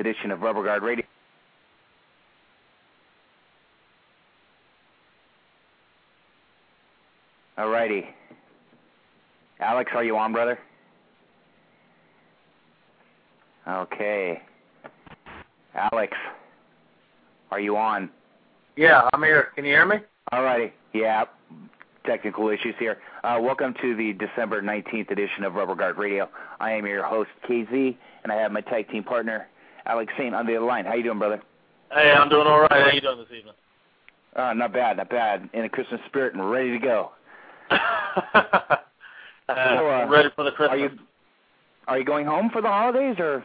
edition of Rubber Guard Radio. Alrighty. Alex, are you on, brother? Okay. Alex, are you on? Yeah, I'm here. Can you hear me? Alrighty. Yeah, technical issues here. Welcome to the December 19th edition of Rubber Guard Radio. I am your host, KZ, and I have my tag team partner, Alex Saint, on the other line. How you doing, brother? Hey, I'm doing all right. How you doing this evening? Not bad, not bad. In the Christmas spirit and ready to go. Ready for the Christmas. Are you going home for the holidays, or?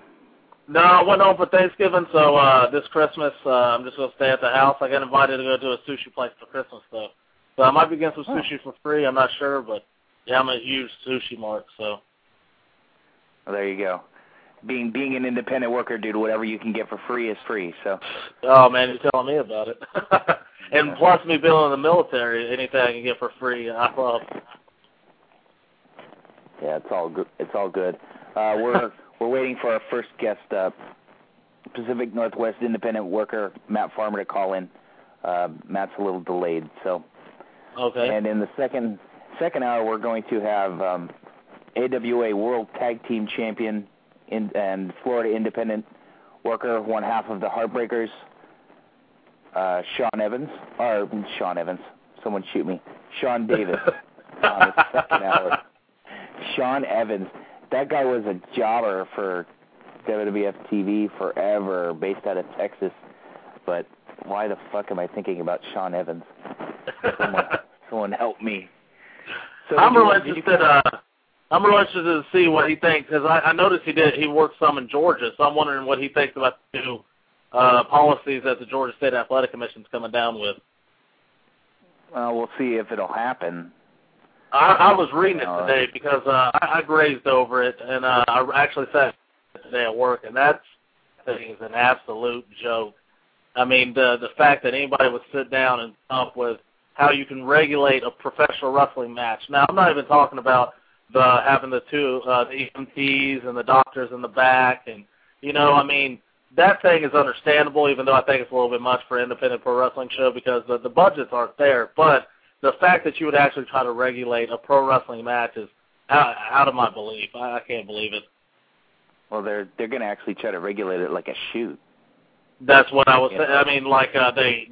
No, I went home for Thanksgiving, so this Christmas I'm just going to stay at the house. I got invited to go to a sushi place for Christmas, though. So I might be getting some sushi for free. I'm not sure, but, yeah, I'm a huge sushi mark, so. Well, there you go. Being an independent worker, dude, whatever you can get for free is free, so. Oh, man, you're telling me about it. And plus me being in the military, anything I can get for free, I love. Yeah, it's all good. It's all good. We're waiting for our first guest, Pacific Northwest independent worker Matt Farmer, to call in. Matt's a little delayed, so. Okay. And in the second hour, we're going to have A.W.A. World Tag Team Champion and Florida independent worker, one half of the Heartbreakers, Sean Evans. Someone shoot me. Sean Davis. On the second hour. Sean Evans. That guy was a jobber for WWF TV forever, based out of Texas. But why the fuck am I thinking about Sean Evans? Someone help me. So I'm really interested to see what he thinks, because I noticed he worked some in Georgia, so I'm wondering what he thinks about the new policies that the Georgia State Athletic Commission is coming down with. Well, we'll see if it'll happen. I was reading it today because I grazed over it, and I actually sat today at work, and that thing is an absolute joke. I mean, the fact that anybody would sit down and come up with how you can regulate a professional wrestling match. Now, I'm not even talking about having the two the EMTs and the doctors in the back, and you know, I mean, that thing is understandable, even though I think it's a little bit much for an independent pro wrestling show because the budgets aren't there, but. The fact that you would actually try to regulate a pro wrestling match is out of my belief. I can't believe it. Well, they're going to actually try to regulate it like a shoot. That's what I was saying. I mean, like they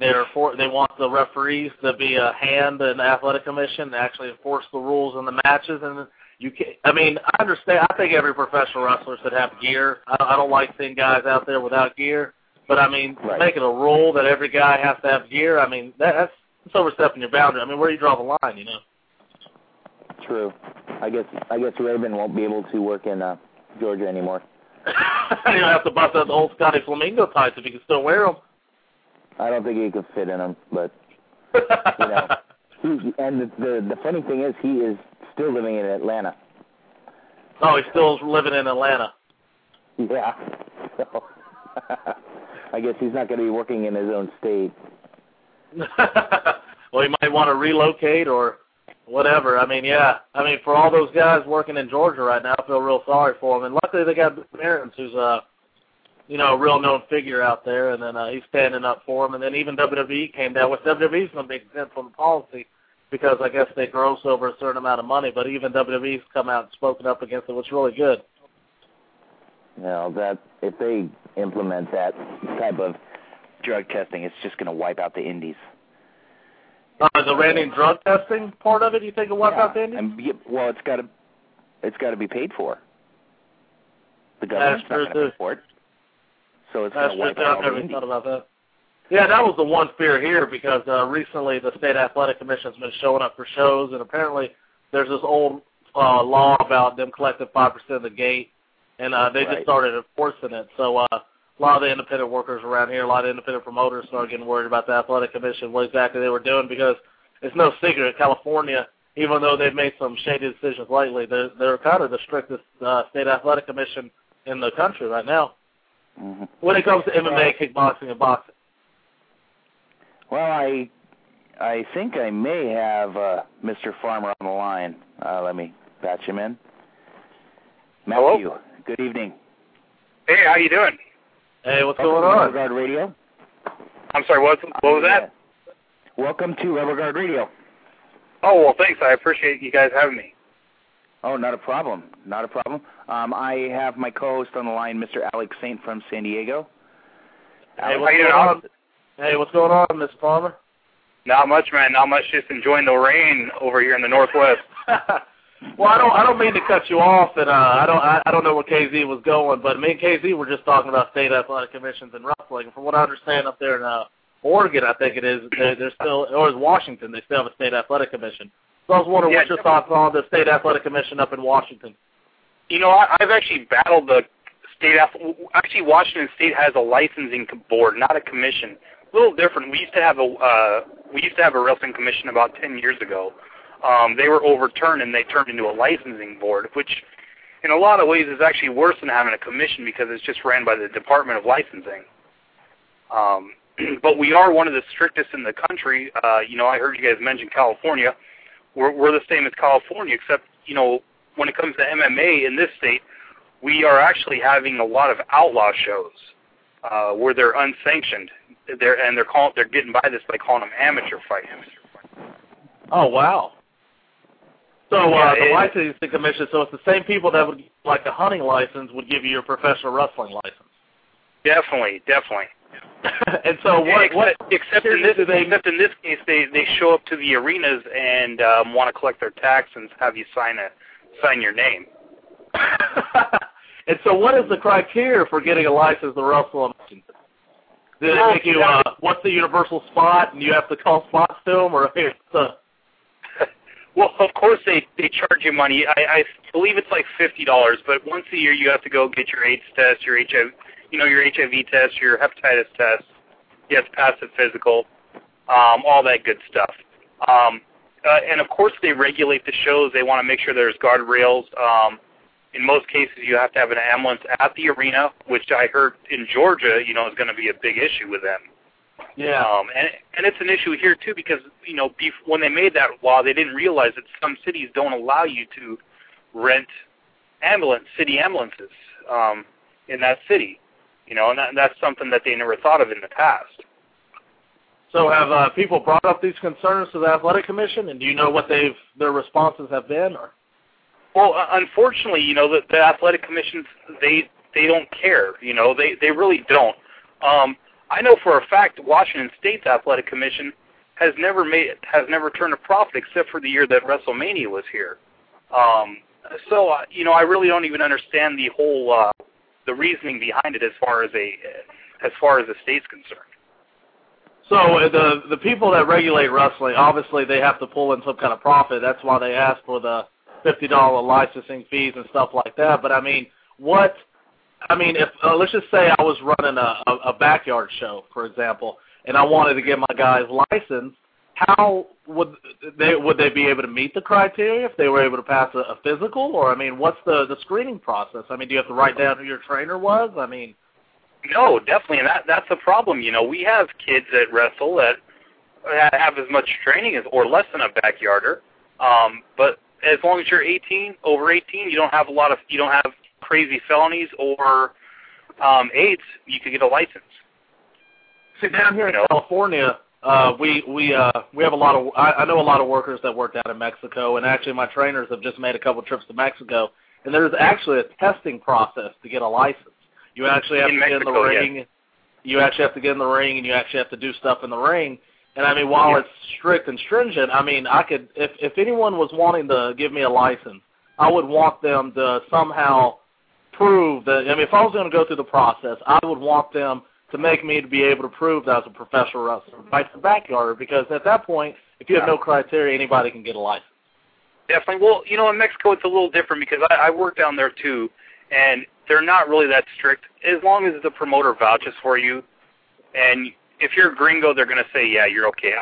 want the referees to be a hand in the athletic commission to actually enforce the rules in the matches. And you can. I mean, I understand. I think every professional wrestler should have gear. I don't like seeing guys out there without gear. But I mean, making a rule that every guy has to have gear. I mean, that's. It's overstepping your boundary. I mean, where do you draw the line, you know? True. I guess Raven won't be able to work in Georgia anymore. You don't have to bust out the old Scotty Flamingo tights if you can still wear them. I don't think he could fit in them, but, you know. And the funny thing is he is still living in Atlanta. Oh, he's still living in Atlanta. Yeah. So, I guess he's not going to be working in his own state. Well, you might want to relocate or whatever. I mean, yeah. I mean, for all those guys working in Georgia right now, I feel real sorry for them. And luckily they got Barons, who's a real known figure out there, and then he's standing up for them. And then even WWE came down. With WWE's going to be exempt from the policy because I guess they gross over a certain amount of money. But even WWE's come out and spoken up against it, which is really good. Now, that if they implement that type of drug testing, it's just going to wipe out the indies. The random drug testing part of it, you think will wipe out the indies? Well, it's got to be paid for. The government's not going to pay for it. So it's going to wipe out the indies. Thought about that. Yeah, that was the one fear here because recently the State Athletic Commission has been showing up for shows, and apparently there's this old law about them collecting 5% of the gate, and they just started enforcing it. So, a lot of the independent workers around here, a lot of independent promoters started getting worried about the athletic commission, what exactly they were doing, because it's no secret, California, even though they've made some shady decisions lately, they're kind of the strictest state athletic commission in the country right now when it comes to MMA, kickboxing, and boxing. Well, I think I may have Mr. Farmer on the line. Let me patch him in. Matthew, hello? Good evening. Hey, how you doing? Hey, what's going on? Rebel Guard Radio. I'm sorry, what was that? Welcome to Rebel Guard Radio. Oh, well, thanks. I appreciate you guys having me. Oh, not a problem. Not a problem. I have my co-host on the line, Mr. Alex Saint from San Diego. Alex, what's going on, Ms. Palmer? Not much, man. Not much. Just enjoying the rain over here in the Northwest. Well, I don't mean to cut you off, and I don't know where KZ was going, but me and KZ were just talking about state athletic commissions and wrestling. From what I understand, up there in Oregon, I think it is, they're still, or is Washington, they still have a state athletic commission. So I was wondering what your thoughts on the state athletic commission up in Washington. You know, I've actually battled the state. Actually, Washington State has a licensing board, not a commission. A little different. We used to have a wrestling commission about 10 years ago. They were overturned, and they turned into a licensing board, which in a lot of ways is actually worse than having a commission because it's just ran by the Department of Licensing. But we are one of the strictest in the country. You know, I heard you guys mention California. We're the same as California, except, you know, when it comes to MMA in this state, we are actually having a lot of outlaw shows where they're unsanctioned. They're getting by this by calling them amateur fights. Oh, wow. So the licensing commission, so it's the same people that would, like the hunting license, would give you your professional wrestling license. Definitely. And so except in this case, they show up to the arenas and want to collect their tax and have you sign your name. And so what is the criteria for getting a license to wrestle? Did it make you, what's the universal spot, and you have to call spots to them, or here's the... Well, of course they charge you money. I believe it's like $50, but once a year you have to go get your AIDS test, your HIV, you know, your HIV test, your hepatitis test. You have to pass a physical, all that good stuff. And of course they regulate the shows. They want to make sure there's guardrails. In most cases, you have to have an ambulance at the arena, which I heard in Georgia, you know, is going to be a big issue with them. Yeah, and it's an issue here too because, you know, when they made that law, they didn't realize that some cities don't allow you to rent city ambulances in that city, you know, and that's something that they never thought of in the past. So have people brought up these concerns to the athletic commission, and do you know what their responses have been? Or? Well, unfortunately, you know, the athletic commissions, they don't care. You know, they really don't. I know for a fact Washington State's athletic commission has never turned a profit except for the year that WrestleMania was here. So you know, I really don't even understand the whole the reasoning behind it as far as the state's concerned. So the people that regulate wrestling, obviously they have to pull in some kind of profit. That's why they ask for the $50 licensing fees and stuff like that. But I mean, if let's just say I was running a backyard show, for example, and I wanted to get my guys licensed, how would they be able to meet the criteria if they were able to pass a physical? Or, I mean, what's the screening process? I mean, do you have to write down who your trainer was? I mean... No, definitely, and that's a problem. You know, we have kids that wrestle that have as much training as or less than a backyarder, but as long as you're 18, over 18, you don't have crazy felonies or AIDS, you could get a license. See, down here in California, we have a lot of, I know a lot of workers that work down in Mexico, and actually my trainers have just made a couple trips to Mexico, and there's actually a testing process to get a license. You actually have to get in the ring. Yes. You actually have to get in the ring, and you actually have to do stuff in the ring. And I mean, while it's strict and stringent, I mean, I could, if anyone was wanting to give me a license, I would want them to somehow prove that, I mean, if I was going to go through the process, I would want them to make me to be able to prove that I was a professional wrestler, right to the backyard, because at that point, if you have no criteria, anybody can get a license. Definitely. Well, you know, in Mexico, it's a little different because I work down there too, and they're not really that strict. As long as the promoter vouches for you, and if you're a gringo, they're going to say, yeah, you're okay.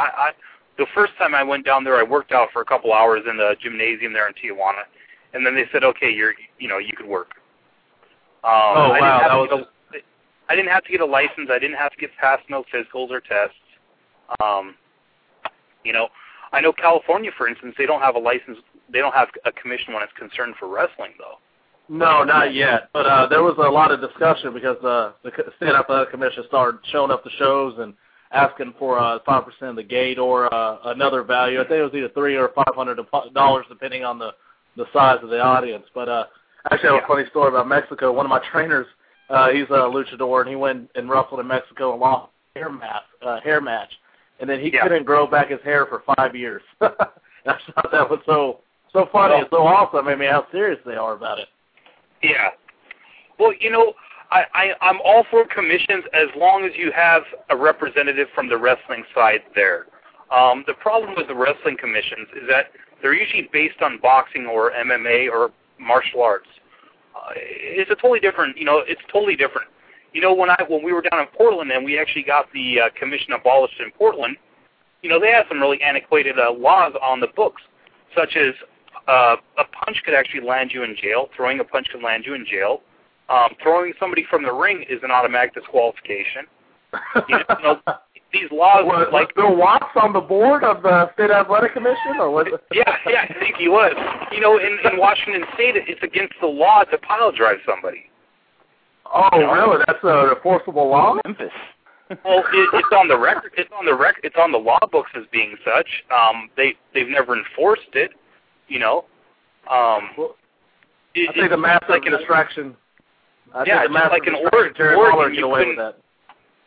The first time I went down there, I worked out for a couple hours in the gymnasium there in Tijuana, and then they said, okay, you could work. I didn't have to get a license. I didn't have to get past no physicals or tests. You know, I know California, for instance, they don't have a license. They don't have a commission when it's concerned for wrestling, though. No, not yet. But there was a lot of discussion because the State Athletic Commission started showing up to shows and asking for 5% of the gate or another value. I think it was either $300 or $500, depending on the size of the audience. But actually, I have a funny story about Mexico. One of my trainers, he's a luchador, and he went and wrestled in Mexico and lost a hair match. And then he couldn't grow back his hair for 5 years. I thought that was so funny and so awesome. I mean, how serious they are about it. Yeah. Well, you know, I'm all for commissions as long as you have a representative from the wrestling side there. The problem with the wrestling commissions is that they're usually based on boxing or MMA or martial arts. It's a totally different, you know, it's totally different. You know, when we were down in Portland and we actually got the commission abolished in Portland, you know, they had some really antiquated laws on the books, such as a punch could actually land you in jail. Throwing a punch could land you in jail. Throwing somebody from the ring is an automatic disqualification. You know, these laws. Was like Bill Watts on the board of the State Athletic Commission, or was it? Yeah, I think he was. You know, in Washington State, it's against the law to pile drive somebody. Oh, you know? Really? That's an enforceable law? Memphis. Well, it's on the record. It's on the record. It's on the law books as being such. They've never enforced it. You know, I think the math like an distraction. Yeah, just like in Oregon, you away with that.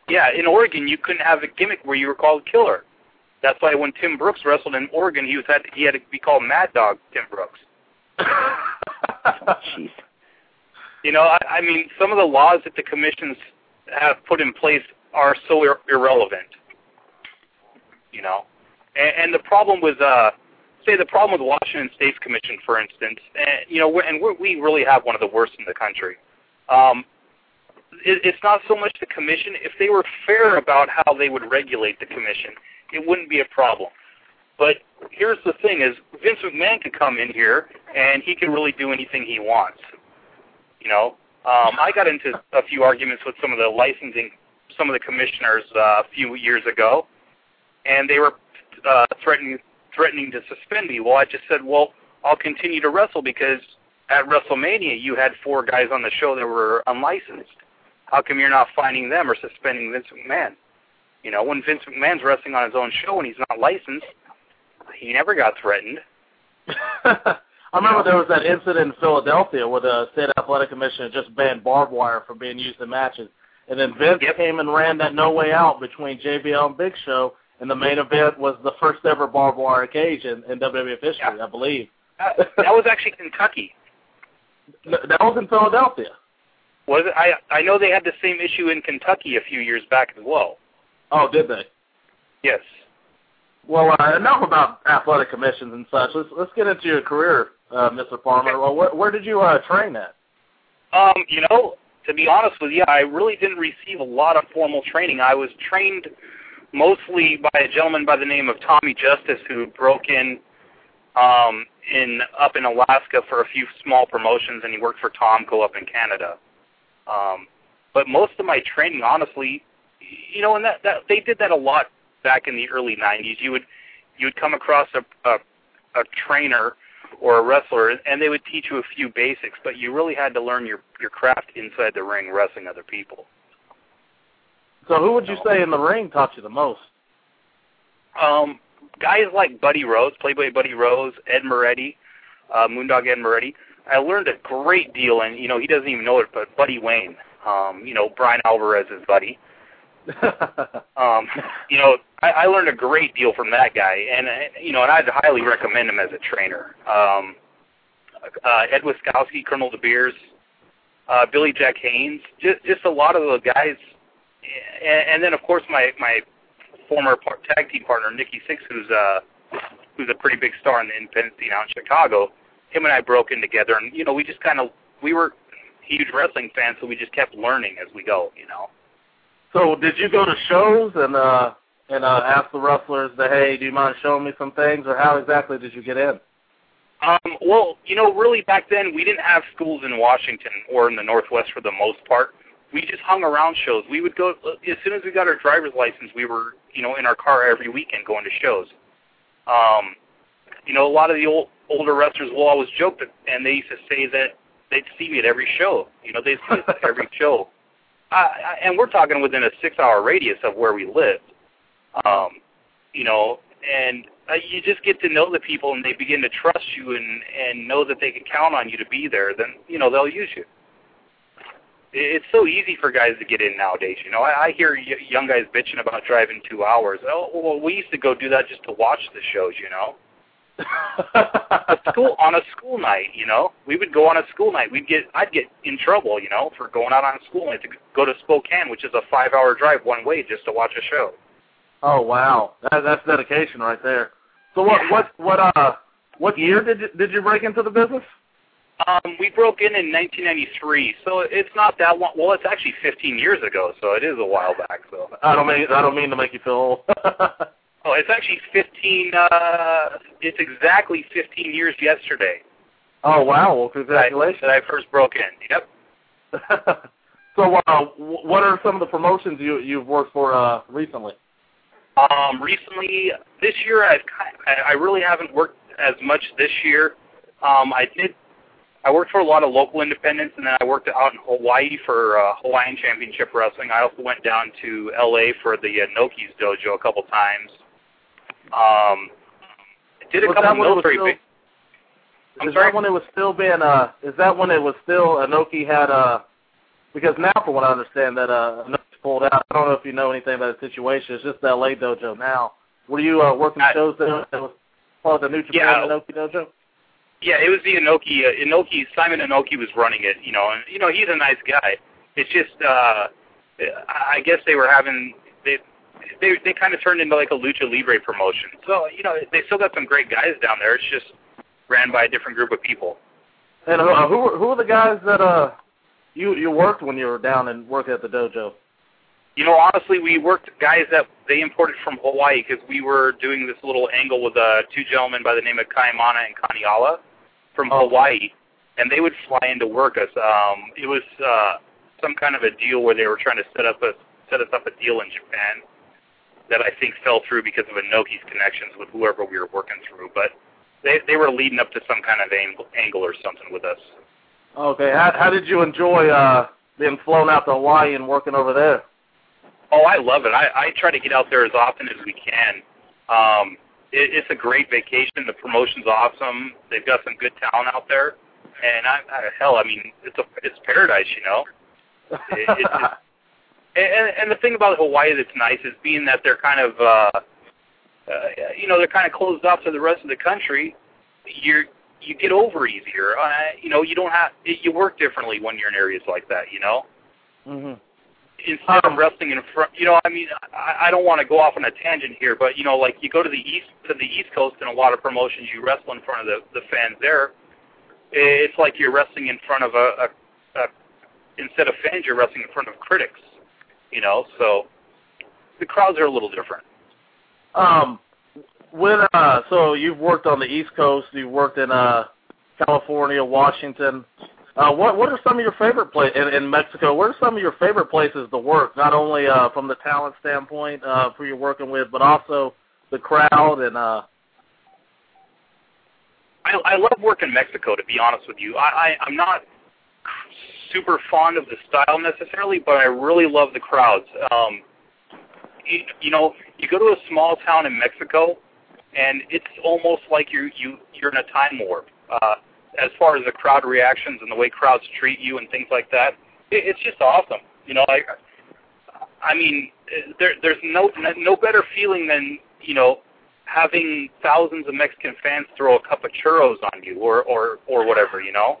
Yeah, in Oregon, you couldn't have a gimmick where you were called killer. That's why when Tim Brooks wrestled in Oregon, he had to be called Mad Dog Tim Brooks. Jeez. You know, I mean, some of the laws that the commissions have put in place are so irrelevant. You know, and the problem with the Washington State's commission, for instance, and, you know, we really have one of the worst in the country. It's not so much the commission. If they were fair about how they would regulate the commission, it wouldn't be a problem. But here's the thing: is Vince McMahon could come in here and he can really do anything he wants. You know, I got into a few arguments with some of the commissioners a few years ago, and they were threatening to suspend me. Well, I just said, well, I'll continue to wrestle because at WrestleMania, you had 4 guys on the show that were unlicensed. How come you're not finding them or suspending Vince McMahon? You know, when Vince McMahon's wrestling on his own show and he's not licensed, he never got threatened. I remember there was that incident in Philadelphia where the State Athletic Commission just banned barbed wire from being used in matches. And then Vince came and ran that No Way Out between JBL and Big Show, and the main event was the first ever barbed wire cage in WWF history, I believe. That was actually Kentucky. That was in Philadelphia. Was it? I know they had the same issue in Kentucky a few years back as well. Oh, did they? Yes. Well, enough about athletic commissions and such. Let's get into your career, Mr. Farmer. Okay. Well, where did you train at? You know, to be honest with you, I really didn't receive a lot of formal training. I was trained mostly by a gentleman by the name of Tommy Justice, who broke in Alaska for a few small promotions, and he worked for Tomco up in Canada. But most of my training, honestly, you know, and that they did that a lot back in the early 90s. You would come across a trainer or a wrestler, and they would teach you a few basics, but you really had to learn your craft inside the ring wrestling other people. So who would you say in the ring taught you the most? Guys like Buddy Rose, Playboy Buddy Rose, Ed Moretti, Moondog Ed Moretti. I learned a great deal, and, you know, he doesn't even know it, but Buddy Wayne, you know, Bryan Alvarez's buddy. You know, I learned a great deal from that guy, and, you know, and I'd highly recommend him as a trainer. Ed Wiskowski, Colonel DeBeers, Billy Jack Haynes, just a lot of those guys. And then, of course, my former tag team partner, Nikki Sixx, who's a pretty big star in the independent scene out in Chicago. Him and I broke in together, and, you know, we just we were huge wrestling fans, so we just kept learning as we go, you know. So did you go to shows and ask the wrestlers, hey, do you mind showing me some things, or how exactly did you get in? Well, you know, really back then we didn't have schools in Washington or in the Northwest for the most part. We just hung around shows. We would go, as soon as we got our driver's license, we were, you know, in our car every weekend going to shows. You know, a lot of the older wrestlers will always joke that, and they used to say that they'd see me at every show. You know, they'd see us at every show. And we're talking within a 6-hour radius of where we lived. You know, and you just get to know the people, and they begin to trust you and know that they can count on you to be there. Then, you know, they'll use you. It's so easy for guys to get in nowadays. You know, I hear young guys bitching about driving 2 hours. Oh, well, we used to go do that just to watch the shows, you know. On a school night, you know. We would go on a school night. I'd get in trouble, you know, for going out on a school night to go to Spokane, which is a 5-hour drive one way just to watch a show. Oh, wow. That's dedication right there. So what year did you break into the business? We broke in 1993, so it's not that long. Well, it's actually 15 years ago, so it is a while back. So I don't mean to make you feel old. Oh, it's actually 15. It's exactly 15 years yesterday. Oh wow! Well, congratulations. That I first broke in. Yep. So, what are some of the promotions you've worked for recently? Recently, this year I really haven't worked as much this year. I worked for a lot of local independents, and then I worked out in Hawaii for Hawaiian Championship Wrestling. I also went down to L.A. for the Noki's Dojo a couple times. Did a couple military things. I'm sorry? Is that when it was still being, is that when it was still, Noki had, because now from what I understand that Noki's pulled out. I don't know if you know anything about the situation. It's just the L.A. Dojo now. Were you working shows that was part of the New Japan Noki Dojo? Yeah, it was the Inoki, Simon Inoki was running it, you know, and, you know, he's a nice guy. It's just, I guess they were having, they kind of turned into like a Lucha Libre promotion. So, you know, they still got some great guys down there. It's just ran by a different group of people. And who are the guys that, you worked when you were down and worked at the dojo? You know, honestly, we worked guys that they imported from Hawaii because we were doing this little angle with two gentlemen by the name of Kaimana and Kaniala from Hawaii, and they would fly in to work us. It was some kind of a deal where they were trying to set us up a deal in Japan that I think fell through because of Inoki's connections with whoever we were working through. But they were leading up to some kind of angle or something with us. Okay. How did you enjoy being flown out to Hawaii and working over there? Oh, I love it. I try to get out there as often as we can. It's a great vacation. The promotion's awesome. They've got some good talent out there, and it's paradise, you know. And the thing about Hawaii that's nice is being that they're kind of, you know, they're kind of closed off to the rest of the country. You get over easier. You know, you work differently when you're in areas like that, you know. Mm-hmm. Instead of wrestling in front, you know, I mean, I don't want to go off on a tangent here, but, you know, like you go to the East Coast and a lot of promotions, you wrestle in front of the fans there. It's like you're wrestling in front of instead of fans, you're wrestling in front of critics, you know, so the crowds are a little different. So you've worked on the East Coast, you've worked in California, Washington. What are some of your favorite places in Mexico? What are some of your favorite places to work, not only from the talent standpoint who you're working with, but also the crowd? And I love working in Mexico, to be honest with you. I'm not super fond of the style necessarily, but I really love the crowds. You know, you go to a small town in Mexico, and it's almost like you're in a time warp. As far as the crowd reactions and the way crowds treat you and things like that, it's just awesome. You know, there's no better feeling than, you know, having thousands of Mexican fans throw a cup of churros on you or whatever, you know.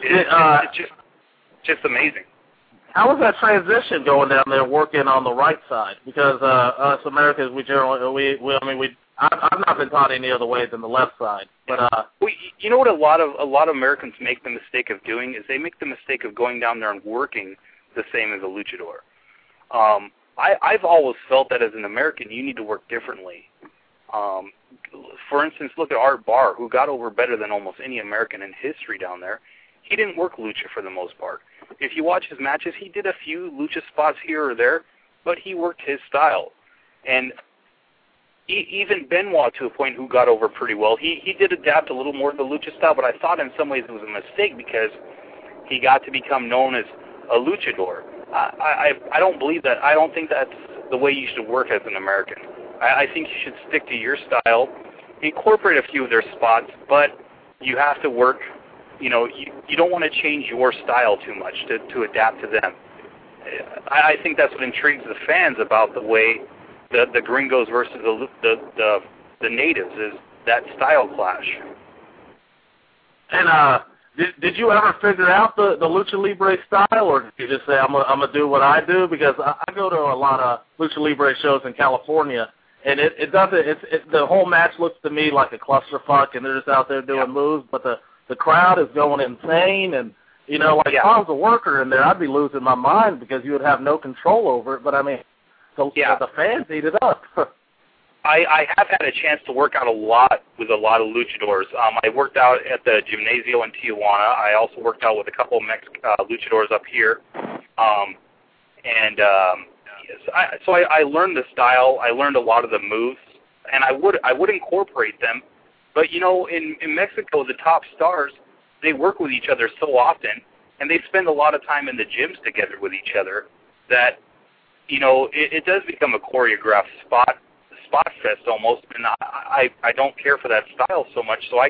It's just amazing. How was that transition going down there working on the right side? Because us Americans, I've not been taught any other way than the left side. But you know what a lot of Americans make the mistake of doing is they make the mistake of going down there and working the same as a luchador. I've always felt that as an American you need to work differently. For instance, look at Art Barr, who got over better than almost any American in history down there. He didn't work lucha for the most part. If you watch his matches, he did a few lucha spots here or there, but he worked his style. And even Benoit, to a point, who got over pretty well, he did adapt a little more to the lucha style, but I thought in some ways it was a mistake because he got to become known as a luchador. I don't believe that. I don't think that's the way you should work as an American. I think you should stick to your style, incorporate a few of their spots, but you have to work. You know, you don't want to change your style too much to adapt to them. I think that's what intrigues the fans about the way the gringos versus the natives is that style clash. And did you ever figure out the lucha libre style, or did you just say I'm gonna do what I do? Because I go to a lot of lucha libre shows in California, and it doesn't. It's the whole match looks to me like a clusterfuck, and they're just out there doing moves, but the crowd is going insane. And you know, like if I was a worker in there, I'd be losing my mind because you would have no control over it. But I mean, the fans eat it up. I have had a chance to work out a lot with a lot of luchadors. I worked out at the Gymnasio in Tijuana. I also worked out with a couple of luchadors up here. So I learned the style. I learned a lot of the moves, and I would incorporate them. But, you know, in Mexico, the top stars, they work with each other so often, and they spend a lot of time in the gyms together with each other that, you know, it does become a choreographed spot fest almost, and I don't care for that style so much, so I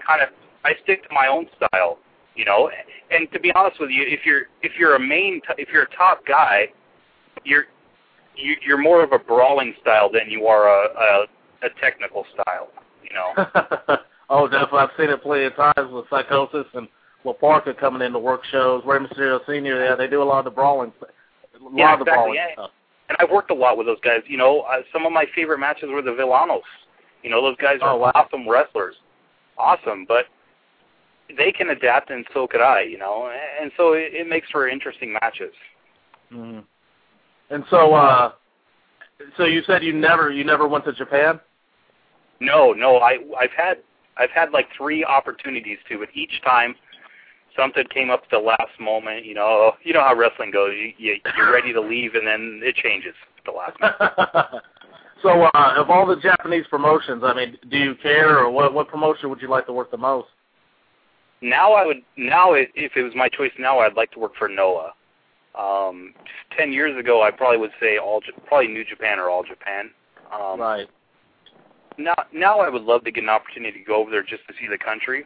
stick to my own style, you know. And to be honest with you, if you're a top guy, you're more of a brawling style than you are a technical style, you know. Oh, definitely. I've seen it plenty of times with Psychosis and with Parker coming into work shows. Rey Mysterio Sr., they do a lot of the brawling stuff. Stuff. And I've worked a lot with those guys. You know, some of my favorite matches were the Villanos. You know, those guys are awesome wrestlers. Awesome, but they can adapt, and so could I, you know. And so it makes for interesting matches. Mm. And so so you said you never went to Japan? No. I've had like 3 opportunities to, but each time something came up at the last moment. You know how wrestling goes. You're ready to leave, and then it changes at the last minute. So, of all the Japanese promotions, I mean, do you care, or what promotion would you like to work the most? Now, if it was my choice now, I'd like to work for N.A.W.A. 10 years ago, I probably would say probably New Japan or All Japan. Right. Now I would love to get an opportunity to go over there just to see the country.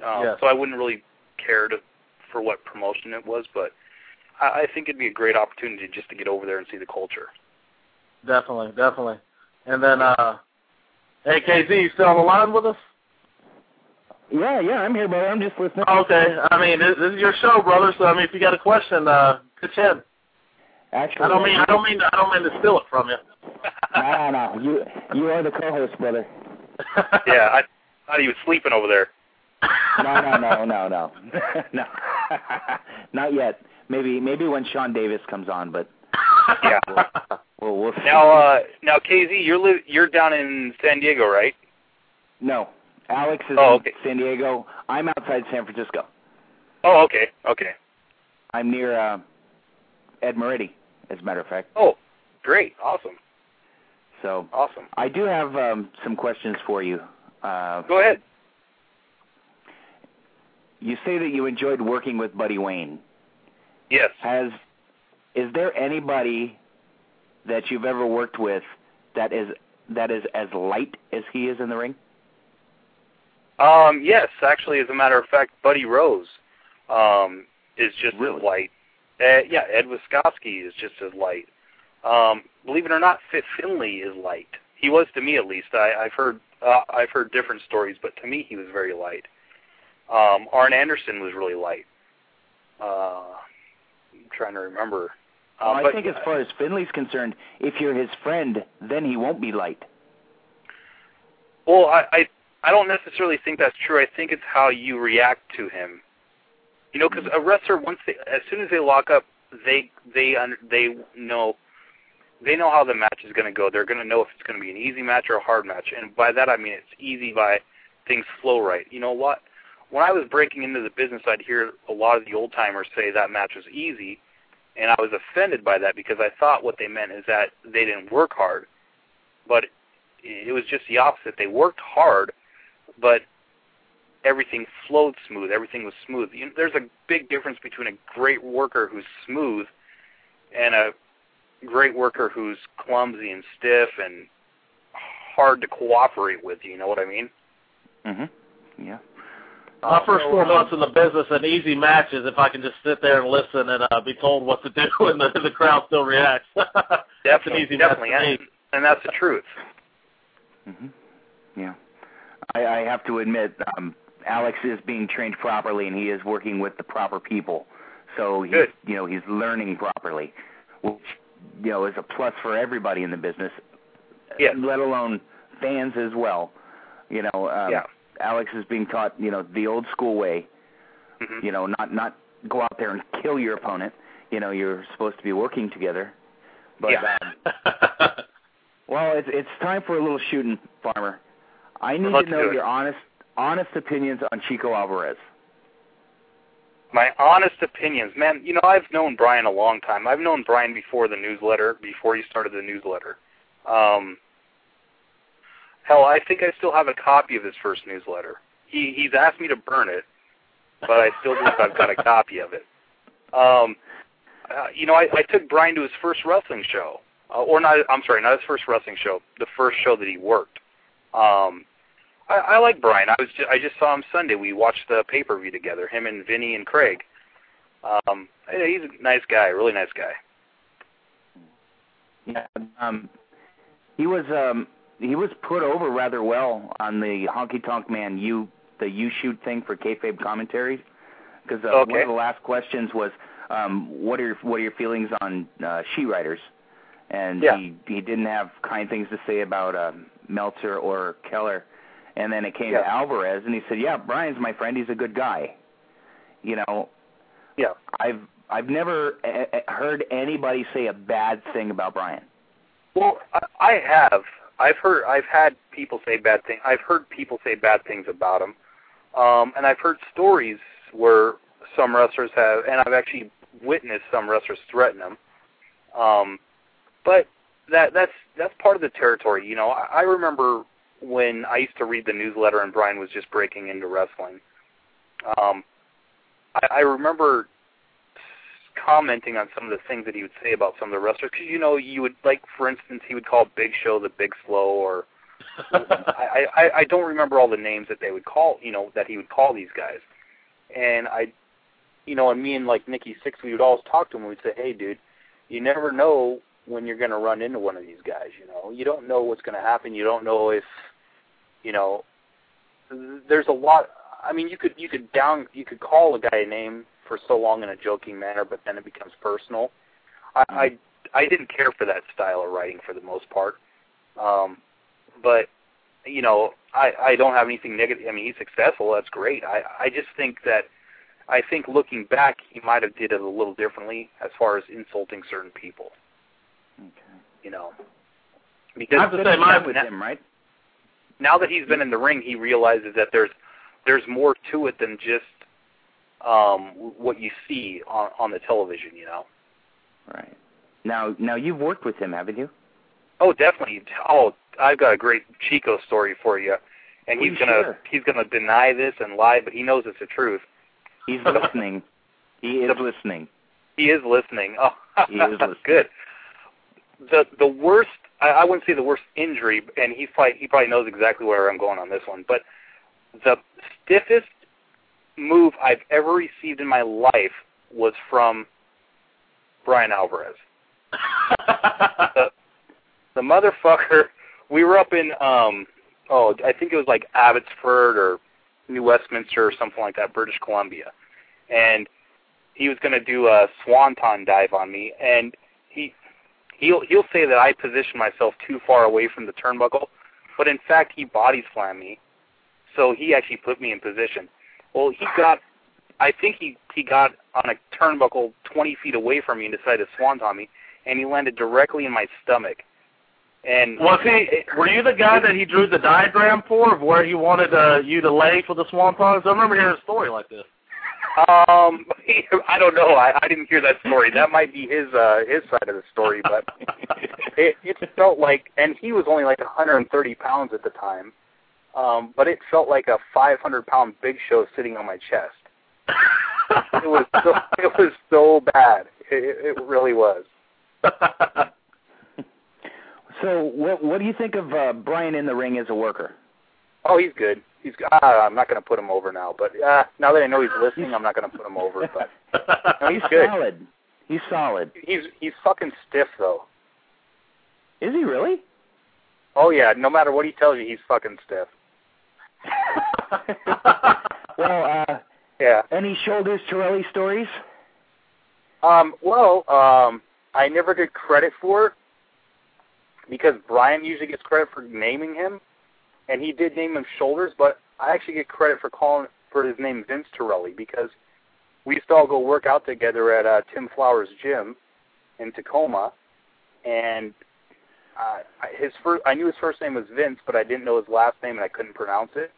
So I wouldn't really care for what promotion it was, but I think it'd be a great opportunity just to get over there and see the culture. Definitely. And then, hey, KZ, you still on the line with us? Yeah, I'm here, brother. I'm just listening. Okay. I mean, this is your show, brother, so, I mean, if you got a question, pitch in. Actually, I don't mean to steal it from you. No. You are the co-host, brother. Yeah, I thought he was sleeping over there. No. No. Not yet. Maybe when Sean Davis comes on, but yeah. We'll see. Now, KZ, you're down in San Diego, right? No, Alex is in San Diego. I'm outside San Francisco. Oh, okay. I'm near Ed Moretti, as a matter of fact. Oh, great. Awesome. So awesome. I do have some questions for you. Go ahead. You say that you enjoyed working with Buddy Wayne. Yes. Is there anybody that you've ever worked with that is as light as he is in the ring? Yes, actually, as a matter of fact, Buddy Rose is just as light. Ed Wiskowski is just as light. Believe it or not, Finley is light. He was to me, at least. I've heard different stories, but to me, he was very light. Arn Anderson was really light. I'm trying to remember. I think as far as Finley's concerned, if you're his friend, then he won't be light. Well, I don't necessarily think that's true. I think it's how you react to him. You know, because a wrestler, as soon as they lock up, they know how the match is going to go. They're going to know if it's going to be an easy match or a hard match. And by that I mean it's easy by things flow right. You know what? When I was breaking into the business, I'd hear a lot of the old timers say that match was easy, and I was offended by that because I thought what they meant is that they didn't work hard. But it was just the opposite. They worked hard, but everything flowed smooth. Everything was smooth. You know, there's a big difference between a great worker who's smooth and a great worker who's clumsy and stiff and hard to cooperate with. You know what I mean? Mm-hmm. Yeah. My first 4 months in the business and easy matches, if I can just sit there and listen and be told what to do and the crowd still reacts. That's an easy match. And that's the truth. Mm-hmm. Yeah. I have to admit, Alex is being trained properly and he is working with the proper people. So, he's learning properly, which, is a plus for everybody in the business, let alone fans as well. Alex is being taught, the old school way, mm-hmm. Not go out there and kill your opponent. You're supposed to be working together. But, well, it's time for a little shooting, Farmer. I need to know your honest opinions on Chico Alvarez. My honest opinions, man. I've known Bryan a long time. I've known Bryan before he started the newsletter. Hell, I think I still have a copy of his first newsletter. He's asked me to burn it, but I still believe I've got a copy of it. I took Bryan to his first wrestling show. Not his first wrestling show, the first show that he worked. I like Bryan. I just saw him Sunday. We watched the pay-per-view together, him and Vinny and Craig. He's a nice guy, really nice guy. Yeah, he was put over rather well on the Honky Tonk Man, the shoot thing for kayfabe commentaries, because one of the last questions was, what are your feelings on she writers? And he didn't have kind things to say about Meltzer or Keller. And then it came to Alvarez, and he said, Bryan's my friend. He's a good guy. I've never heard anybody say a bad thing about Bryan. Well, I have. I've had people say bad things. I've heard people say bad things about him. And I've heard stories where some wrestlers have, and I've actually witnessed some wrestlers threaten him. But that's part of the territory. I remember when I used to read the newsletter and Bryan was just breaking into wrestling. I remember commenting on some of the things that he would say about some of the wrestlers. Because, you would, like, for instance, he would call Big Show the Big Slow, or I don't remember all the names that they would call, that he would call these guys. And and me and, like, Nikki Sixx, we would always talk to him and we'd say, hey, dude, you never know when you're going to run into one of these guys. You don't know what's going to happen. You don't know if, there's a lot. I mean, you could call a guy a name for so long in a joking manner, but then it becomes personal. I didn't care for that style of writing for the most part. But, I don't have anything negative. I mean, he's successful. That's great. I just think that, I think looking back, he might have did it a little differently as far as insulting certain people. Okay. Because I have to say mine with him, right? Now that he's been in the ring, he realizes that there's more to it than just what you see on the television, Right. Now you've worked with him, haven't you? Oh, definitely. Oh, I've got a great Chico story for you, and he's gonna deny this and lie, but he knows it's the truth. He's listening. He is listening. Oh, he is listening. Good. The worst, I wouldn't say the worst injury, and he probably knows exactly where I'm going on this one, but the stiffest move I've ever received in my life was from Bryan Alvarez. the motherfucker, we were up in, I think it was like Abbotsford or New Westminster or something like that, British Columbia, and he was going to do a swanton dive on me, and he'll say that I positioned myself too far away from the turnbuckle, but in fact he body slammed me, so he actually put me in position. Well, he got on a turnbuckle 20 feet away from me and decided to swanton me, and he landed directly in my stomach. And were you the guy that he drew the diagram for of where he wanted you to lay for the swantons? I remember hearing a story like this. I don't know. I didn't hear that story. That might be his side of the story, but it felt like, and he was only like 130 pounds at the time, but it felt like a 500-pound Big Show sitting on my chest. It was so bad. It really was. So what do you think of Bryan in the ring as a worker? Oh, he's good. I'm not going to put him over now, but now that I know he's listening, I'm not going to put him over. But no, he's good. Solid. He's solid. He's fucking stiff though. Is he really? Oh yeah. No matter what he tells you, he's fucking stiff. Well, yeah. Any Shoulders Torelli stories? I never get credit for it because Bryan usually gets credit for naming him, and he did name him Shoulders, but I actually get credit for calling for his name Vince Torelli because we used to all go work out together at Tim Flowers' gym in Tacoma, and I knew his first name was Vince, but I didn't know his last name, and I couldn't pronounce it.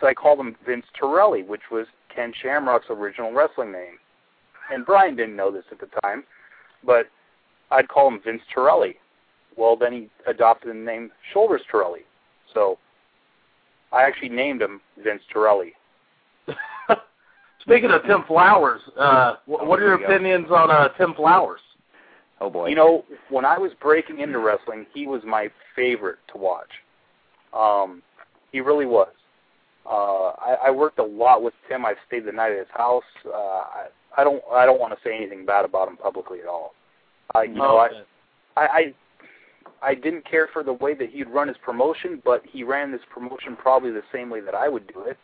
So I called him Vince Torelli, which was Ken Shamrock's original wrestling name. And Bryan didn't know this at the time, but I'd call him Vince Torelli. Well, then he adopted the name Shoulders Torelli. So I actually named him Vince Torelli. Speaking of Tim Flowers, what are your opinions on Tim Flowers? Oh, boy. You know, when I was breaking into wrestling, he was my favorite to watch. He really was. I worked a lot with Tim. I stayed the night at his house. I don't want to say anything bad about him publicly at all. I didn't care for the way that he'd run his promotion, but he ran this promotion probably the same way that I would do it.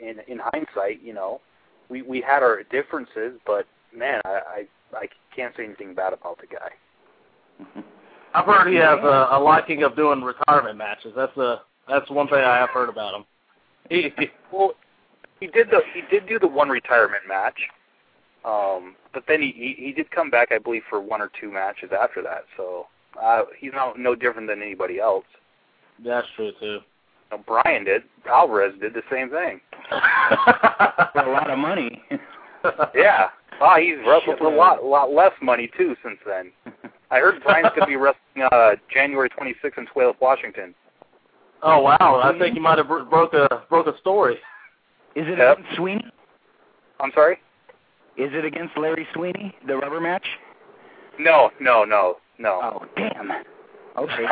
In hindsight, you know, we had our differences, but man, I can't say anything bad about the guy. I've heard he has a liking of doing retirement matches. That's one thing I have heard about him. He did do the one retirement match, but then he did come back, I believe, for one or two matches after that. So he's no different than anybody else. That's true too. No, Bryan did. Alvarez did the same thing for a lot of money. Yeah. Oh, he's wrestled for a lot less money too since then. I heard Bryan's going to be wrestling January 26th in Tualath, Washington. Oh wow! I think you might have broke a story. Is it against Sweeney? I'm sorry. Is it against Larry Sweeney, the rubber match? No. Oh damn! Okay.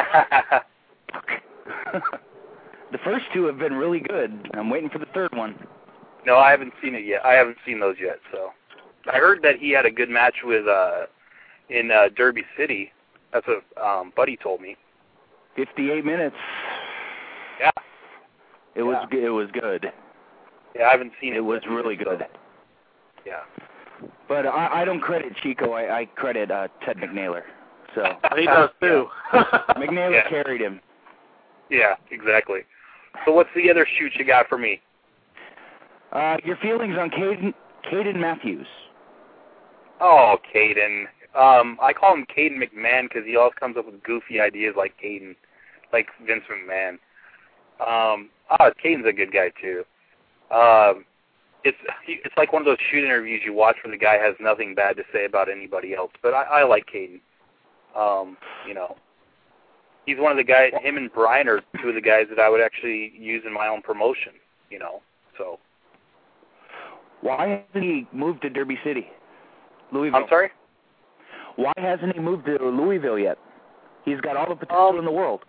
The first two have been really good. I'm waiting for the third one. No, I haven't seen it yet. I haven't seen those yet. So I heard that he had a good match with in Derby City. That's what Buddy told me. 58 minutes. Yeah, it was good. Yeah, I haven't seen it. It was really good. Yeah, but I don't credit Chico. I credit Ted McNaylor. So he does too. McNaylor carried him. Yeah, exactly. So what's the other shoot you got for me? Your feelings on Caden Matthews? Oh, Caden. I call him Caden McMahon because he always comes up with goofy ideas like Caden, like Vince McMahon. Caden's a good guy too. It's like one of those shoot interviews you watch where the guy has nothing bad to say about anybody else. But I like Caden. You know, he's one of the guys. Him and Bryan are two of the guys that I would actually use in my own promotion. You know, so why hasn't he moved to Derby City, Louisville? I'm sorry. Why hasn't he moved to Louisville yet? He's got all the potential in the world.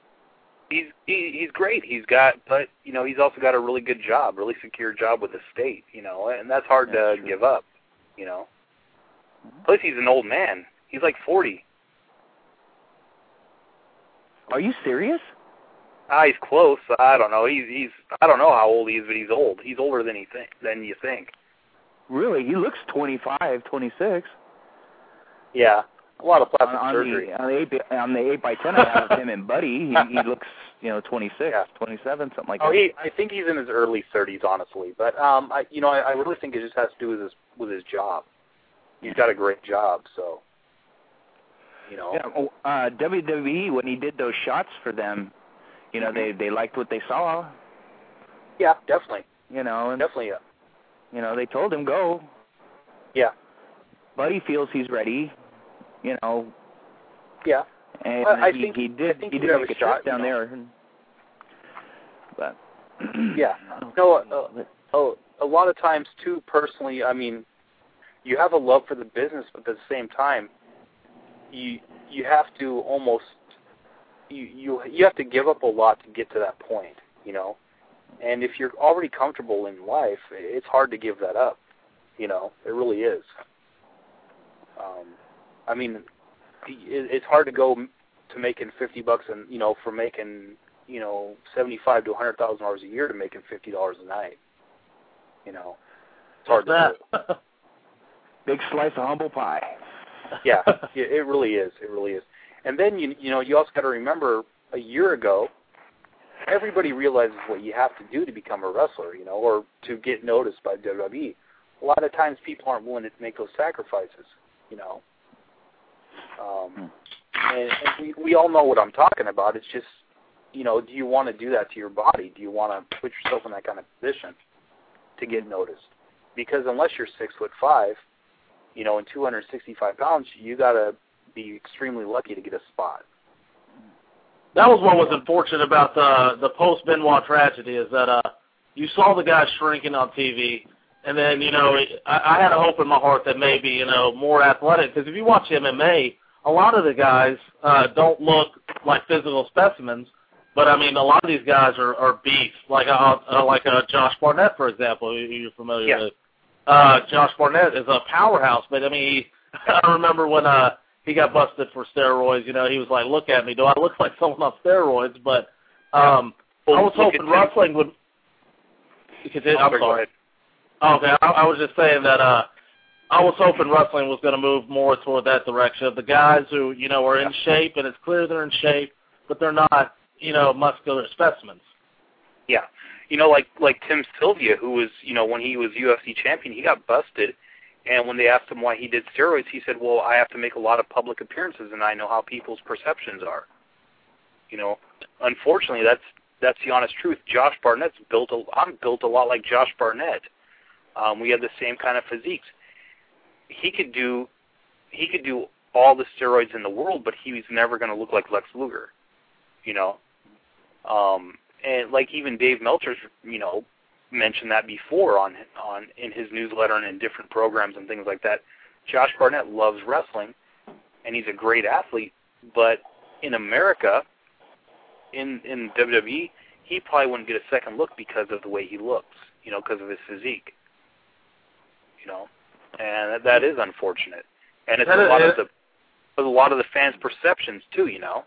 He's great. He's got, but you know, he's also got a really good job, really secure job with the state. You know, and that's hard to give up. You know, plus he's an old man. He's like 40. Are you serious? He's close. I don't know. He's I don't know how old he is, but he's old. He's older than you think. Really, he looks 25, 26. Yeah. A lot of plastic surgery. On the 8x10 I have of him and Buddy, he looks, you know, 26, 27, something like that. I think he's in his early 30s, honestly. But, I really think it just has to do with his job. He's got a great job, so, you know. Yeah, WWE, when he did those shots for them, you know, they liked what they saw. Yeah, definitely. You know. And, definitely, yeah. You know, they told him, go. Yeah. Buddy feels he's ready. You know, yeah. And I think he did make a shot down there. But yeah. A lot of times, too, personally, I mean, you have a love for the business, but at the same time, you have to almost you have to give up a lot to get to that point, you know. And if you're already comfortable in life, it's hard to give that up, you know. It really is. I mean, it's hard to go to making $50 and, you know, for making, you know, $75,000 to $100,000 a year to making $50 a night. You know, it's hard to do. Big slice of humble pie. Yeah, it really is. It really is. And then you know, you also got to remember, a year ago, everybody realizes what you have to do to become a wrestler, you know, or to get noticed by WWE. A lot of times, people aren't willing to make those sacrifices, you know. And we all know what I'm talking about. It's just, you know, do you want to do that to your body? Do you want to put yourself in that kind of position to get noticed? Because unless you're 6'5", you know, and 265 pounds, you got to be extremely lucky to get a spot. That was what was unfortunate about the post-Benoit tragedy, is that you saw the guy shrinking on TV, and then, you know, I had a hope in my heart that maybe, you know, more athletic, because if you watch MMA, a lot of the guys don't look like physical specimens, but, I mean, a lot of these guys are beasts, like Josh Barnett, for example, who you're familiar with. Josh Barnett is a powerhouse, but, I mean, I remember when he got busted for steroids, you know, he was like, look at me, do I look like someone on steroids? But I was hoping wrestling would... I'm sorry. Okay, I was just saying that I was hoping wrestling was going to move more toward that direction of the guys who, you know, are in shape, and it's clear they're in shape, but they're not, you know, muscular specimens. Yeah. You know, like Tim Sylvia, who was, you know, when he was UFC champion, he got busted. And when they asked him why he did steroids, he said, well, I have to make a lot of public appearances, and I know how people's perceptions are. You know, unfortunately, that's the honest truth. Josh Barnett's I'm built a lot like Josh Barnett. We have the same kind of physiques. He could do all the steroids in the world, but he was never going to look like Lex Luger, you know. And like even Dave Meltzer's, you know, mentioned that before on in his newsletter and in different programs and things like that. Josh Barnett loves wrestling, and he's a great athlete. But in America, in WWE, he probably wouldn't get a second look because of the way he looks, you know, because of his physique, you know, and that is unfortunate. And it's a lot of the fans' perceptions too, you know.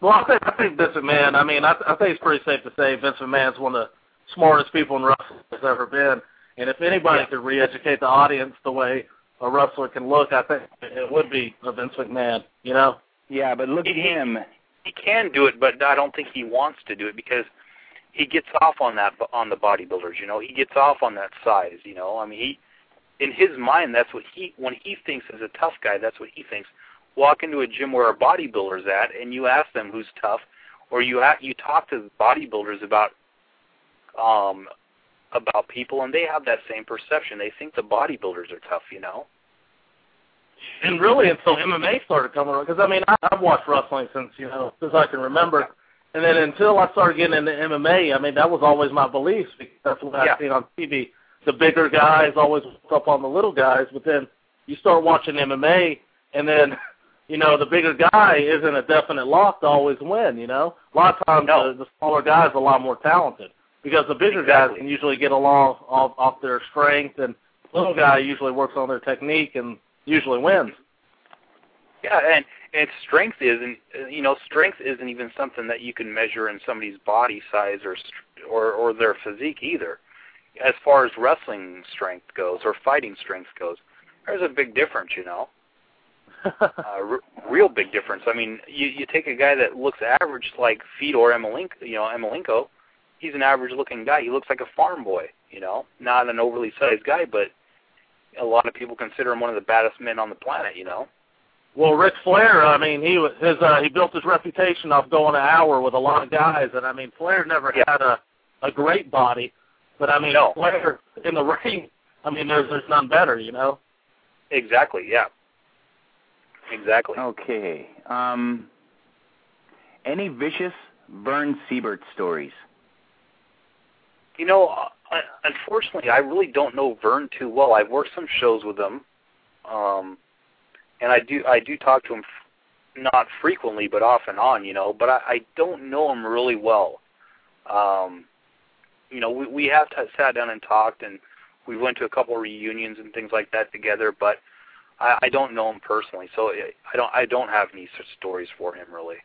Well, I think Vince McMahon. I mean, I think it's pretty safe to say Vince McMahon's one of the smartest people in wrestling has ever been, and if anybody could re-educate the audience the way a wrestler can look, I think it would be Vince McMahon, you know? Yeah, but look at him. He can do it, but I don't think he wants to do it because he gets off on that, on the bodybuilders, you know? He gets off on that size, you know? I mean, in his mind, that's what when he thinks is a tough guy, that's what he thinks. Walk into a gym where a bodybuilder's at, and you ask them who's tough, or you talk to bodybuilders about people, and they have that same perception. They think the bodybuilders are tough, you know. And really, until MMA started coming around, because I mean, I've watched wrestling since I can remember, and then until I started getting into MMA, I mean, that was always my belief because that's what I've seen on TV. The bigger guys always look up on the little guys, but then you start watching MMA, and then you know the bigger guy isn't a definite lock to always win. You know, a lot of times the smaller guy is a lot more talented. Because the bigger guys can usually get along off their strength, and the little guy usually works on their technique and usually wins. Yeah, and strength isn't even something that you can measure in somebody's body size or their physique either. As far as wrestling strength goes or fighting strength goes, there's a big difference, you know. Real big difference. I mean, you take a guy that looks average like Fedor Emelianenko. He's an average-looking guy. He looks like a farm boy, you know, not an overly sized guy, but a lot of people consider him one of the baddest men on the planet, you know. Well, Ric Flair, I mean, he built his reputation off going an hour with a lot of guys, and I mean, Flair never had a great body, but I mean, Flair in the ring, I mean, there's none better, you know. Exactly, yeah. Exactly. Okay. Any vicious Verne Siebert stories? You know, unfortunately, I really don't know Verne too well. I've worked some shows with him, and I do talk to him not frequently, but off and on, you know. But I don't know him really well. You know, we have sat down and talked, and we went to a couple of reunions and things like that together. But I don't know him personally, so I don't have any such stories for him really.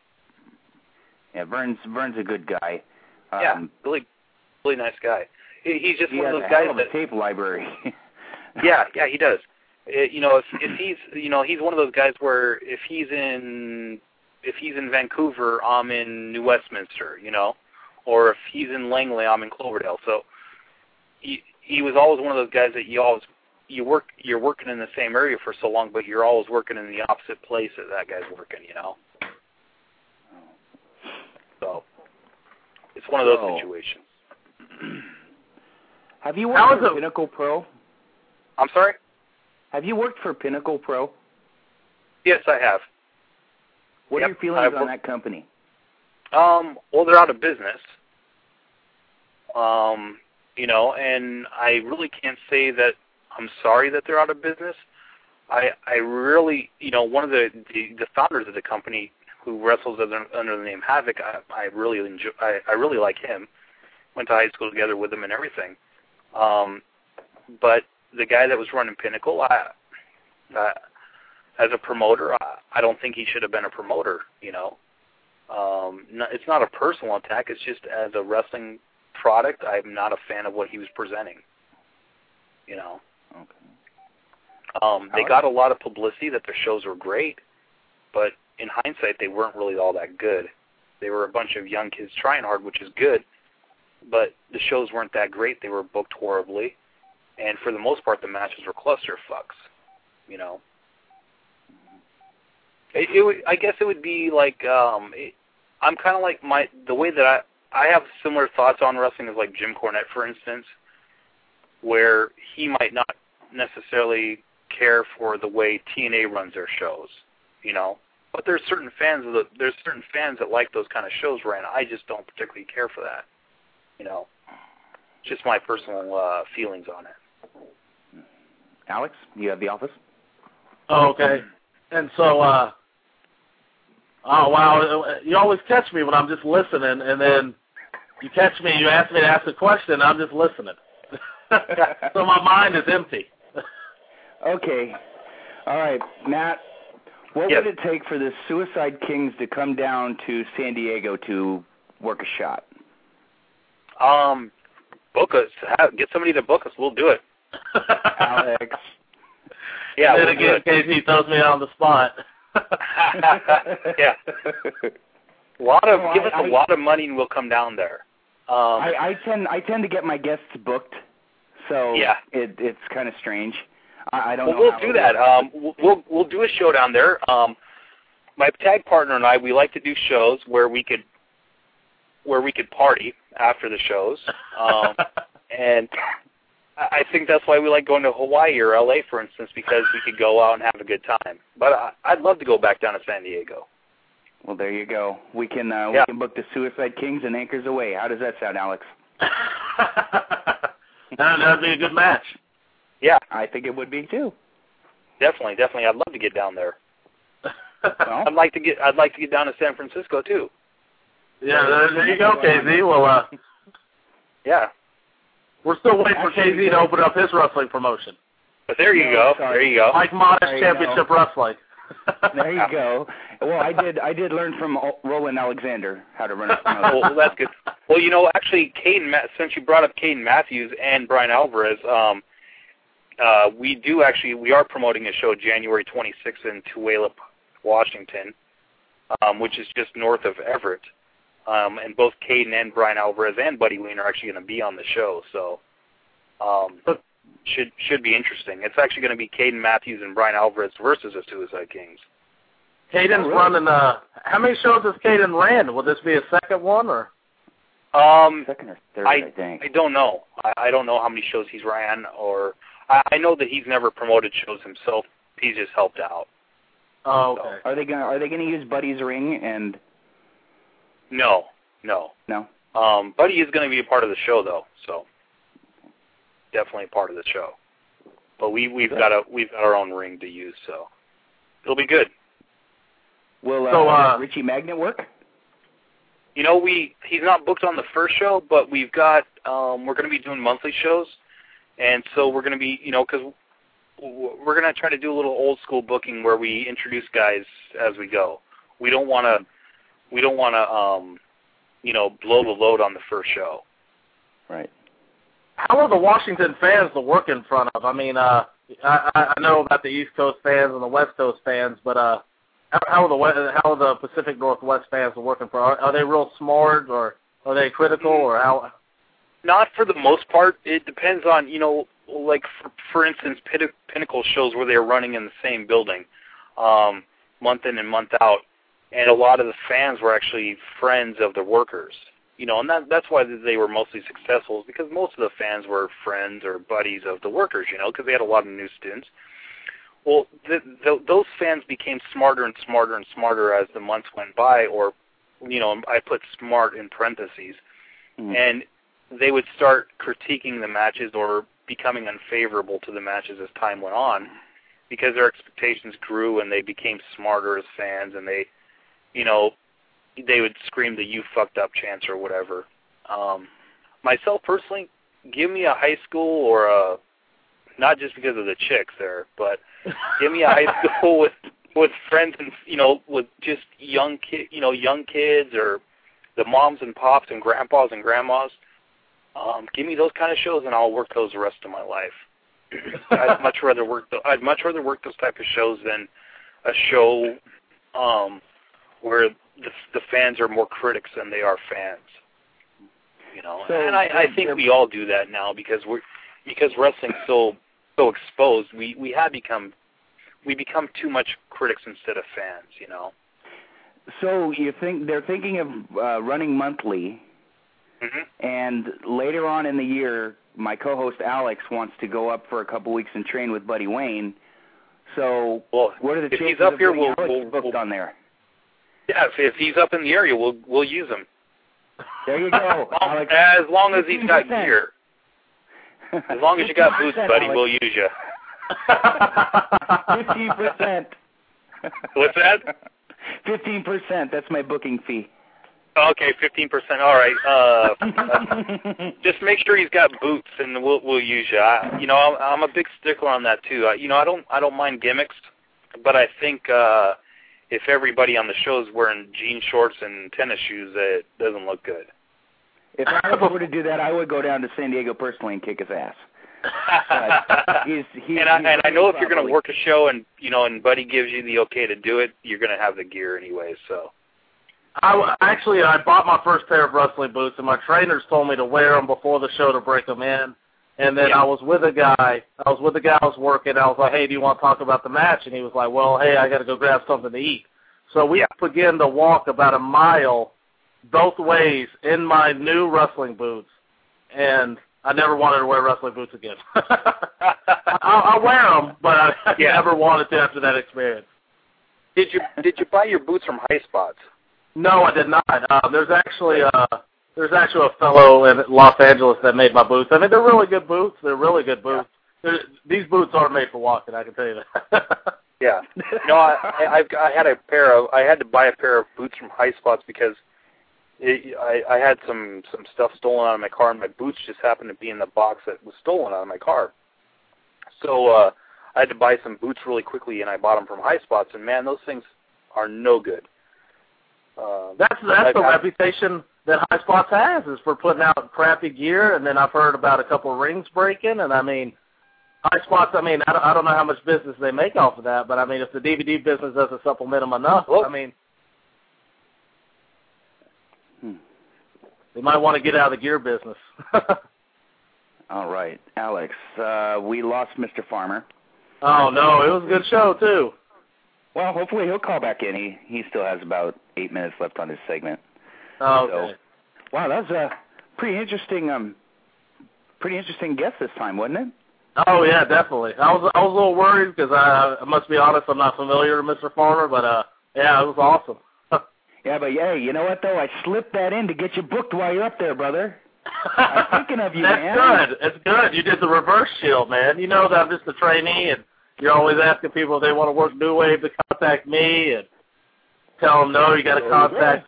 Yeah, Verne's a good guy. Yeah, really nice guy. He's just one of those guys that tape library. yeah, he does. You know, if he's, you know, he's one of those guys where if he's in Vancouver, I'm in New Westminster, you know, or if he's in Langley, I'm in Cloverdale. So he was always one of those guys that you're working in the same area for so long, but you're always working in the opposite place that that guy's working, you know. So it's one of those situations. Have you worked for Pinnacle Pro? I'm sorry? Have you worked for Pinnacle Pro? Yes, I have. What are your feelings on that company? Well, they're out of business. You know, and I really can't say that I'm sorry that they're out of business. I really, you know, one of the founders of the company who wrestles under the name Havoc, I really like him. Went to high school together with him and everything. But the guy that was running Pinnacle, as a promoter, I don't think he should have been a promoter, you know. It's not a personal attack. It's just as a wrestling product, I'm not a fan of what he was presenting, you know. Okay. They got a lot of publicity that their shows were great, but in hindsight, they weren't really all that good. They were a bunch of young kids trying hard, which is good, but the shows weren't that great. They were booked horribly. And for the most part, the matches were clusterfucks, you know. I guess it would be like, I'm kind of like the way that I have similar thoughts on wrestling is like Jim Cornette, for instance, where he might not necessarily care for the way TNA runs their shows, you know. But there's certain fans that like those kind of shows ran. I just don't particularly care for that, you know. It's just my personal feelings on it. Alex, you have the office? Oh, okay. And so, oh, wow, you always catch me when I'm just listening, and then you catch me and you ask me to ask a question, and I'm just listening. So my mind is empty. Okay. All right, Matt, what would it take for the Suicide Kings to come down to San Diego to work a shot? Book us. Get somebody to book us. We'll do it. Alex. Yeah, and then again, KZ throws me on the spot. Yeah. Give us a lot of money and we'll come down there. I tend to get my guests booked, so it's kind of strange. I don't know. We'll do that. We'll do a show down there. My tag partner and I, we like to do shows where we could party after the shows. And I think that's why we like going to Hawaii or LA, for instance, because we could go out and have a good time. But I'd love to go back down to San Diego. Well, there you go. We can book the Suicide Kings and Anchors Away. How does that sound, Alex? That'd be a good match. Yeah. I think it would be too. Definitely. I'd love to get down there. Well, I'd like to get down to San Francisco too. Yeah, there you go, KZ. Well, yeah. We're still waiting for KZ to open up his wrestling promotion. But there you go. Sorry. There you go. Mike Modest Championship Wrestling. There you go. Well, I did learn from Roland Alexander how to run a promotion. Well, that's good. Well, you know, actually, since you brought up Caden Matthews and Bryan Alvarez, we are promoting a show January 26th in Tulalip, Washington, which is just north of Everett. And both Caden and Bryan Alvarez and Buddy Wayne are actually going to be on the show, so should be interesting. It's actually going to be Caden Matthews and Bryan Alvarez versus the Suicide Kings. Caden's running. How many shows has Caden ran? Will this be a second one or? Second or third, I think. I don't know. I don't know how many shows he's ran, or I know that he's never promoted shows himself. He's just helped out. Oh, okay. Are they gonna use Buddy's ring and? No. Buddy is going to be a part of the show though, so definitely part of the show. But we've got our own ring to use, so it'll be good. Will Richie Magnet work? You know, he's not booked on the first show, but we've got we're going to be doing monthly shows, and so we're going to be because we're going to try to do a little old school booking where we introduce guys as we go. We don't want to blow the load on the first show. Right. How are the Washington fans to work in front of? I mean, I know about the East Coast fans and the West Coast fans, but how are the Pacific Northwest fans to work in front? Are they real smart, or are they critical, or how? Not for the most part. It depends on like for instance, Pinnacle shows where they're running in the same building, month in and month out. And a lot of the fans were actually friends of the workers, and that's why they were mostly successful, is because most of the fans were friends or buddies of the workers, because they had a lot of new students. Well, those fans became smarter and smarter and smarter as the months went by, or, I put smart in parentheses, and they would start critiquing the matches or becoming unfavorable to the matches as time went on, because their expectations grew and they became smarter as fans, and they would scream the "you fucked up" chants or whatever. Myself personally, give me a high school or a, not just because of the chicks there, but give me a high school with friends and with just young kids or the moms and pops and grandpas and grandmas. Give me those kind of shows and I'll work those the rest of my life. I'd much rather work those type of shows than a show where the fans are more critics than they are fans, So, and I think we all do that now because wrestling's so exposed. We become too much critics instead of fans, So you think they're thinking of running monthly, and later on in the year, my co-host Alex wants to go up for a couple weeks and train with Buddy Wayne. So what are the chances of getting booked on there? Yeah, if he's up in the area, we'll use him. There you go, Alex. As long as he's got gear. As long as you got boots, buddy, Alex. We'll use you. 15%. What's that? 15%. That's my booking fee. Okay, 15%. All right. Just make sure he's got boots, and we'll use you. I'm a big stickler on that too. I don't mind gimmicks, but I think. If everybody on the show is wearing jean shorts and tennis shoes, it doesn't look good. If I were to do that, I would go down to San Diego personally and kick his ass. I know if you're going to work a show and and Buddy gives you the okay to do it, you're going to have the gear anyway. So, I bought my first pair of wrestling boots, and my trainers told me to wear them before the show to break them in. And then I was with a guy I was working. I was like, hey, do you want to talk about the match? And he was like, well, hey, I got to go grab something to eat. So we began to walk about a mile both ways in my new wrestling boots. And I never wanted to wear wrestling boots again. I wear them, but I never wanted to after that experience. Did you buy your boots from High Spots? No, I did not. There's actually a fellow in Los Angeles that made my boots. I mean, they're really good boots. These boots aren't made for walking, I can tell you that. Yeah. No, I had to buy a pair of boots from High Spots because I had some stuff stolen out of my car, and my boots just happened to be in the box that was stolen out of my car. So I had to buy some boots really quickly, and I bought them from High Spots, and, man, those things are no good. That's the reputation that High Spots has, is for putting out crappy gear, and then I've heard about a couple of rings breaking, and I mean, High Spots, I don't know how much business they make off of that, but I mean, if the DVD business doesn't supplement them enough, I mean, they might want to get out of the gear business. All right, Alex, we lost Mr. Farmer. Oh, no, it was a good show, too. Well, hopefully he'll call back in. He still has about 8 minutes left on his segment. Oh, okay. So, wow, that was a pretty interesting guest this time, wasn't it? Oh, yeah, definitely. I was a little worried because I must be honest, I'm not familiar with Mr. Farmer, but, yeah, it was awesome. Yeah, but, yeah, you know what, though? I slipped that in to get you booked while you're up there, brother. I'm thinking of you, man. That's good. It's good. You did the reverse shield, man. You know that I'm just a trainee, and you're always asking people if they want to work New Wave to contact me, and tell them, no, you got to contact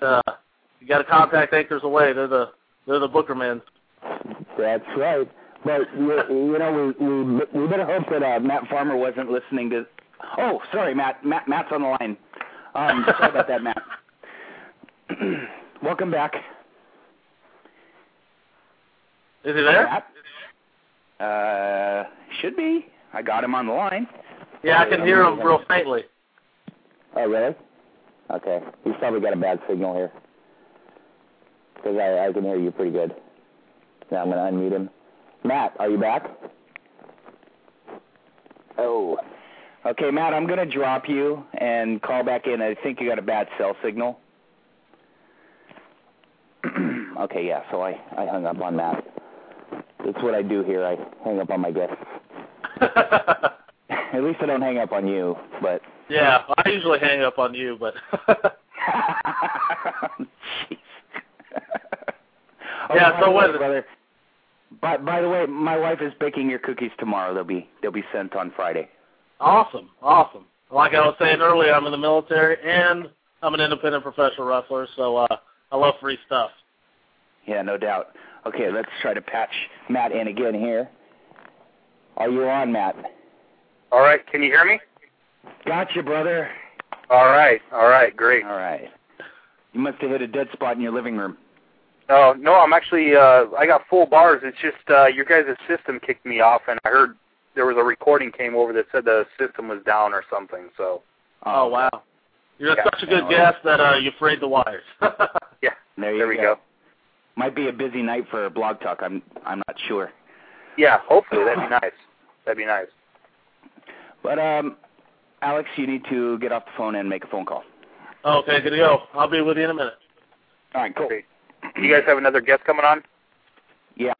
Anchors Away. They're the booker men. That's right. But, you know, we better hope that Matt Farmer wasn't listening to... Oh, sorry, Matt. Matt's on the line. Sorry about that, Matt. Welcome back. Is he there? Matt? Should be. I got him on the line. Yeah, I can hear him real faintly. Oh, really? Okay. He's probably got a bad signal here. Because I can hear you pretty good. Now I'm going to unmute him. Matt, are you back? Oh. Okay, Matt, I'm going to drop you and call back in. I think you got a bad cell signal. Okay, yeah, so I hung up on Matt. That's what I do here. I hang up on my guests. At least I don't hang up on you, but... Yeah, I usually hang up on you, but... Jeez. Oh, yeah, so what is it? By the way, my wife is baking your cookies tomorrow. They'll be sent on Friday. Awesome. Like I was saying earlier, I'm in the military and I'm an independent professional wrestler, so I love free stuff. Yeah, no doubt. Okay, let's try to patch Matt in again here. Are you on, Matt? All right. Can you hear me? Gotcha, brother. All right. Great. All right. You must have hit a dead spot in your living room. Oh, no, I'm actually, I got full bars. It's just your guys' system kicked me off, and I heard there was a recording came over that said the system was down or something, so. Oh, wow. You're such a good guest that you frayed the wires. Yeah, there we go. Might be a busy night for Blog Talk. I'm not sure. Yeah, hopefully. That'd be nice. But, Alex, you need to get off the phone and make a phone call. Okay, good to go. I'll be with you in a minute. All right, cool. Great. You guys have another guest coming on? Yeah.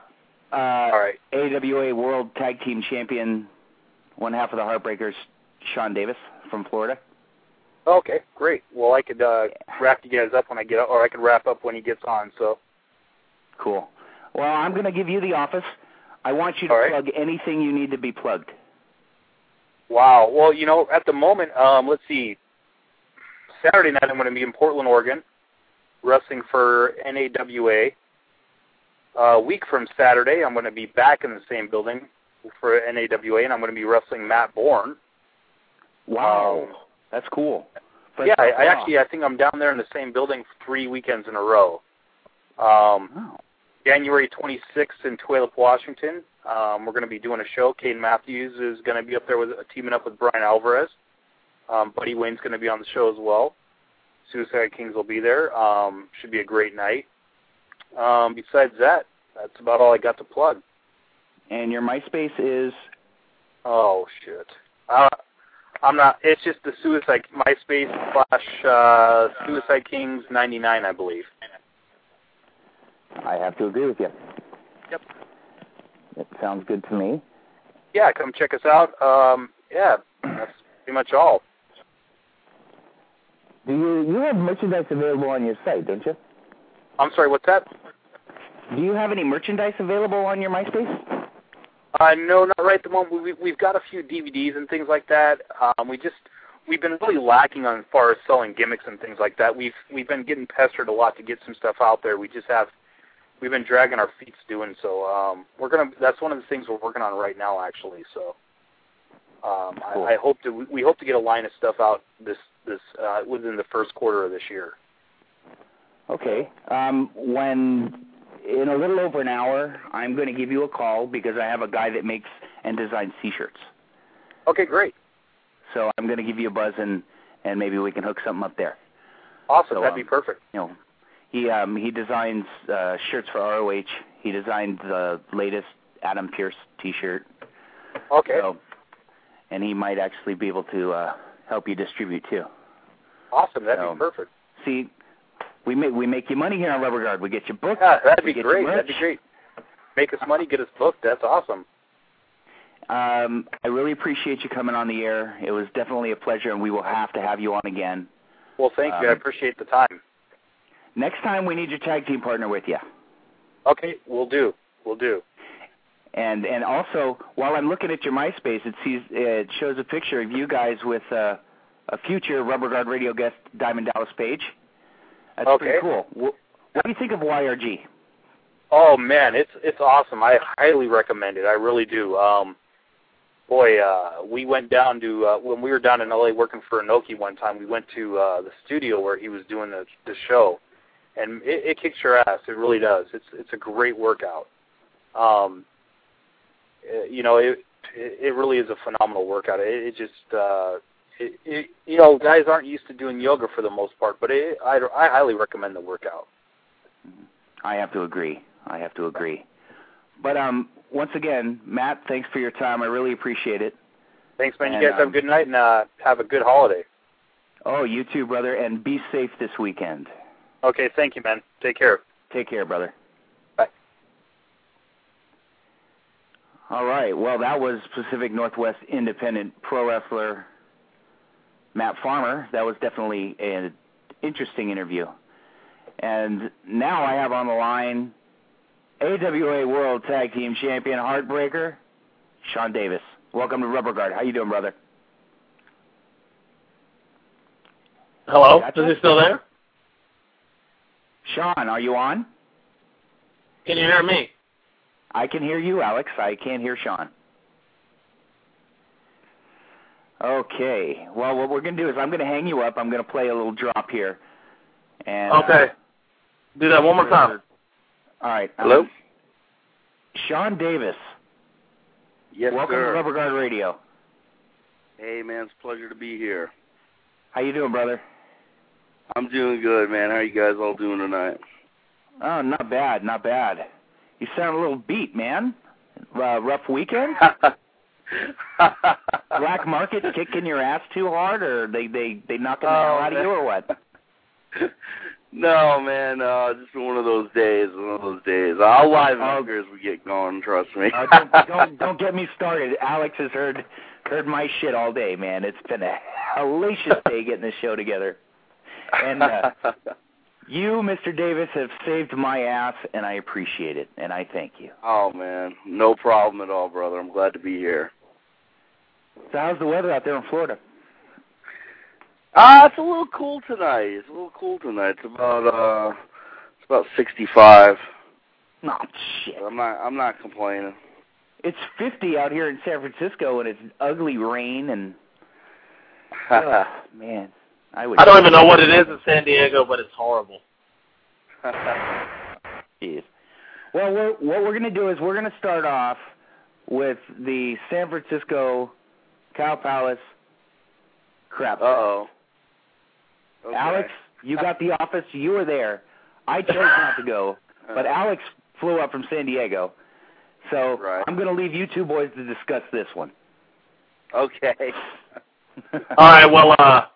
All right. AWA World Tag Team Champion, one half of the Heartbreakers, Sean Davis from Florida. Okay, great. Well, I could wrap you guys up when I get up, or I could wrap up when he gets on. So. Cool. Well, I'm going to give you the office. I want you to plug anything you need to be plugged. Wow. Well, you know, at the moment, let's see. Saturday night, I'm going to be in Portland, Oregon, wrestling for N.A.W.A. A week from Saturday, I'm going to be back in the same building for N.A.W.A., and I'm going to be wrestling Matt Bourne. Wow. That's cool. But yeah, I think I'm down there in the same building 3 weekends in a row. January 26th in Tulalip, Washington, we're going to be doing a show. Caden Matthews is going to be up there teaming up with Bryan Alvarez. Buddy Wayne's going to be on the show as well. Suicide Kings will be there. Should be a great night. Besides that, that's about all I got to plug. And your MySpace is? Oh, shit. I'm not. It's just the MySpace / Suicide Kings 99, I believe. I have to agree with you. Yep. That sounds good to me. Yeah, come check us out. Yeah, that's pretty much all. Do you have merchandise available on your site, don't you? I'm sorry, what's that? Do you have any merchandise available on your MySpace? No, not right at the moment. We've got a few DVDs and things like that. We've been really lacking on as far as selling gimmicks and things like that. We've been getting pestered a lot to get some stuff out there. We've been dragging our feet doing so. That's one of the things we're working on right now, actually. So cool. We hope to get a line of stuff out this within the first quarter of this year. Okay. When in a little over an hour, I'm going to give you a call because I have a guy that makes and designs T-shirts. Okay, great. So I'm going to give you a buzz and maybe we can hook something up there. Awesome. So, that'd be perfect. You know, he designs shirts for ROH. He designed the latest Adam Pearce T-shirt. Okay. So, and he might actually be able to help you distribute too. Awesome, that'd be perfect. See, we make you money here on Rubber Guard. We get you booked. Yeah, that'd be great. That'd be great. Make us money, get us booked. That's awesome. I really appreciate you coming on the air. It was definitely a pleasure, and we will have to have you on again. Well, thank you. I appreciate the time. Next time, we need your tag team partner with you. Okay, we'll do. We'll do. And also, while I'm looking at your MySpace, it shows a picture of you guys with a future Rubber Guard Radio guest, Diamond Dallas Page. That's okay. Pretty cool. What do you think of YRG? Oh, man, it's awesome. I highly recommend it. I really do. We went down to, when we were down in L.A. working for Inoki one time, we went to the studio where he was doing the show, and it kicks your ass. It really does. It's a great workout. It really is a phenomenal workout. Guys aren't used to doing yoga for the most part, but I highly recommend the workout. I have to agree. But once again, Matt, thanks for your time. I really appreciate it. Thanks, man. And you guys have a good night and have a good holiday. Oh, you too, brother, and be safe this weekend. Okay, thank you, man. Take care. Take care, brother. Bye. All right, well, that was Pacific Northwest Independent Pro Wrestler Matt Farmer. That was definitely an interesting interview. And now I have on the line AWA World Tag Team Champion Heartbreaker, Sean Davis. Welcome to Rubber Guard. How you doing, brother? Hello? Is he still there? Sean, are you on? Can you hear me? I can hear you, Alex. I can't hear Sean. Okay. Well, what we're going to do is I'm going to hang you up. I'm going to play a little drop here. And, okay. Do that one more time. All right. Hello? Sean Davis. Yes, welcome sir. To Rubber Guard Radio. Hey, man. It's a pleasure to be here. How you doing, brother? I'm doing good, man. How are you guys all doing tonight? Oh, not bad. Not bad. You sound a little beat, man. Rough weekend? Black market kicking your ass too hard, or they knocking the hell out of you, or what? No, man, just one of those days, I'll live longer as we get going, trust me. Don't get me started. Alex has heard my shit all day, man. It's been a hellacious day getting this show together. And you, Mr. Davis, have saved my ass, and I appreciate it, and I thank you. Oh, man, no problem at all, brother. I'm glad to be here. So how's the weather out there in Florida? It's a little cool tonight. It's about 65. Oh, shit. I'm not complaining. It's 50 out here in San Francisco, and it's ugly rain and. Oh, man, I don't even know what it is in San Diego, but it's horrible. Jeez. Well, what we're gonna do is we're gonna start off with the San Francisco Cow Palace crap. Uh-oh. Okay. Alex, you got the office. You were there. I chose not to go, but Alex flew up from San Diego. So right. I'm going to leave you two boys to discuss this one. Okay. All right, well,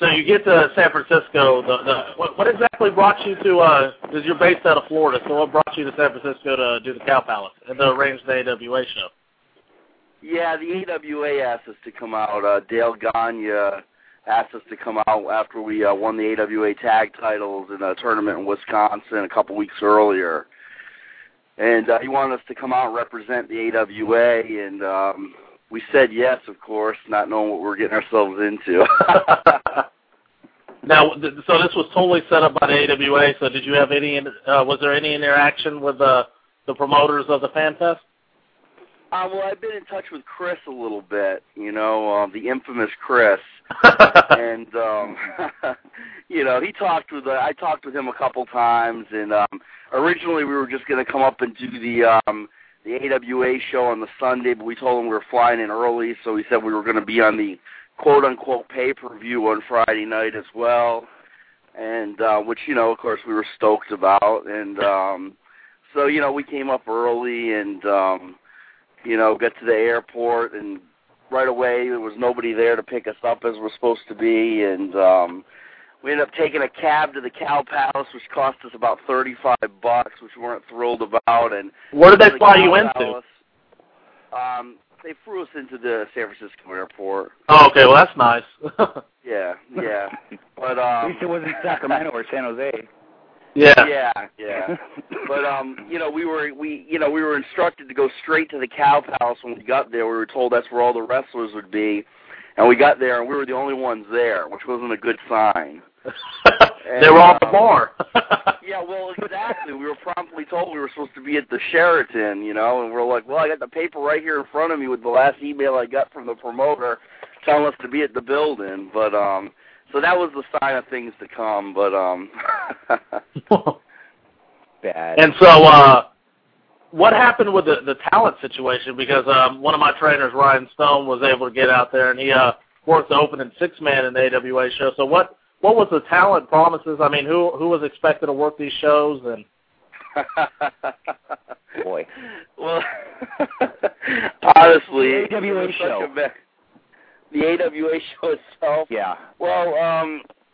so you get to San Francisco. What exactly brought you to, because you're based out of Florida, so what brought you to San Francisco to do the Cow Palace and to arrange the AWA show? Yeah, the AWA asked us to come out. Dale Gagne asked us to come out after we won the AWA tag titles in a tournament in Wisconsin a couple weeks earlier. And he wanted us to come out and represent the AWA, and we said yes, of course, not knowing what we were getting ourselves into. Now, so this was totally set up by the AWA, so did you have was there any interaction with the promoters of the Fan Fest? Well, I've been in touch with Chris a little bit, the infamous Chris, and, I talked with him a couple times, and originally we were just going to come up and do the AWA show on the Sunday, but we told him we were flying in early, so he said we were going to be on the quote-unquote pay-per-view on Friday night as well, and which, of course we were stoked about, and so, we came up early, and... got to the airport, and right away there was nobody there to pick us up as we're supposed to be, and we ended up taking a cab to the Cow Palace, which cost us about $35, which we weren't thrilled about. And where did they fly you into? They flew us into the San Francisco airport. Oh, okay. Well, that's nice. Yeah. But at least it wasn't Sacramento or San Jose. Yeah. But we were instructed to go straight to the Cow Palace when we got there. We were told that's where all the wrestlers would be, and we got there and we were the only ones there, which wasn't a good sign. They were on the bar. Yeah, well, exactly. We were promptly told we were supposed to be at the Sheraton, and we're like, well, I got the paper right here in front of me with the last email I got from the promoter telling us to be at the building. But so that was the sign of things to come. But bad. And so, what happened with the talent situation? Because one of my trainers, Ryan Stone, was able to get out there and he worked the opening six-man in the AWA show. So what was the talent promises? I mean, who was expected to work these shows? And boy, well, honestly, the AWA show, the AWA show itself. Yeah. Well,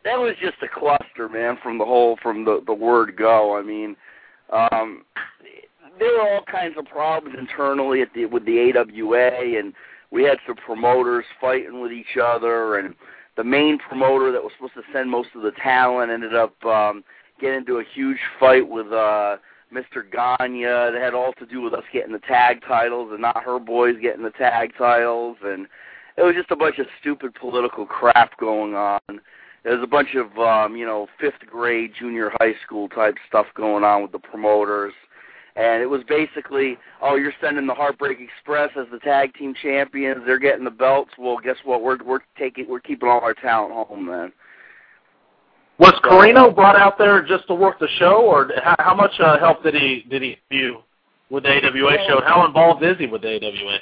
that was just a cluster, man, from the word go. I mean, there were all kinds of problems internally with the AWA, and we had some promoters fighting with each other, and the main promoter that was supposed to send most of the talent ended up getting into a huge fight with Mr. Gagne. That had all to do with us getting the tag titles and not her boys getting the tag titles. And it was just a bunch of stupid political crap going on. There was a bunch of, 5th grade, junior high school type stuff going on with the promoters. And it was basically, oh, you're sending the Heartbreak Express as the tag team champions. They're getting the belts. Well, guess what? We're keeping all our talent home, man. Was Carino brought out there just to work the show, or how much help did he do with the AWA show? And how involved is he with the AWA?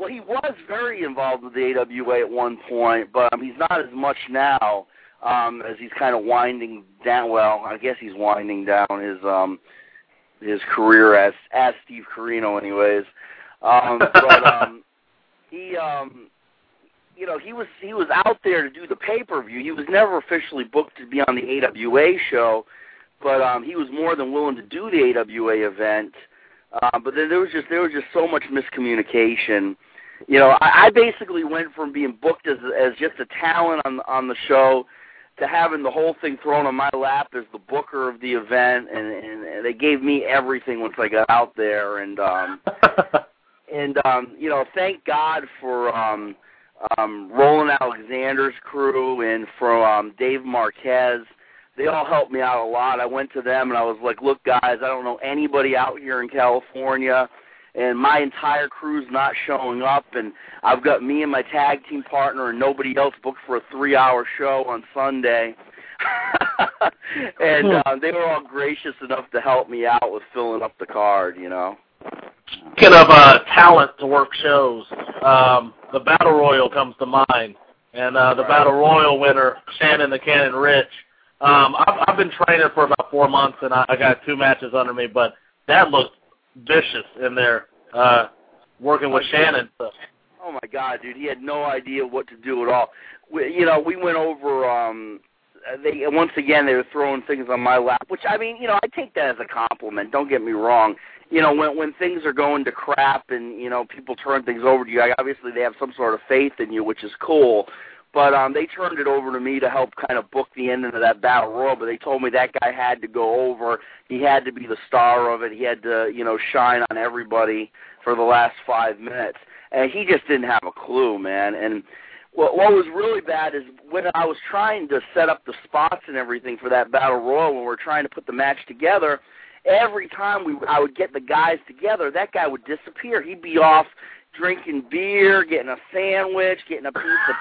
Well, he was very involved with the AWA at one point, but he's not as much now as he's kind of winding down. Well, I guess he's winding down his career as Steve Carino, anyways. He was out there to do the pay-per-view. He was never officially booked to be on the AWA show, but he was more than willing to do the AWA event. But then there was just so much miscommunication. I basically went from being booked as just a talent on the show to having the whole thing thrown on my lap as the booker of the event, and they gave me everything once I got out there, and thank God for Roland Alexander's crew and for Dave Marquez. They all helped me out a lot. I went to them and I was like, look, guys, I don't know anybody out here in California, and my entire crew's not showing up, and I've got me and my tag team partner and nobody else booked for a 3-hour show on Sunday. And they were all gracious enough to help me out with filling up the card, Speaking of talent to work shows, the Battle Royal comes to mind, and the Battle Royal winner, Shannon the Cannon Rich. I've been training for about 4 months, and I got 2 matches under me, but that looked vicious in there, working with Shannon. Oh my God, dude, he had no idea what to do at all. We went over. Once again, they were throwing things on my lap, which I take that as a compliment. Don't get me wrong. When things are going to crap and people turn things over to you, obviously they have some sort of faith in you, which is cool. But they turned it over to me to help kind of book the end of that Battle Royal, but they told me that guy had to go over. He had to be the star of it. He had to, shine on everybody for the last 5 minutes. And he just didn't have a clue, man. And what was really bad is when I was trying to set up the spots and everything for that Battle Royal, when we were trying to put the match together, every time I would get the guys together, that guy would disappear. He'd be off drinking beer, getting a sandwich, getting a piece of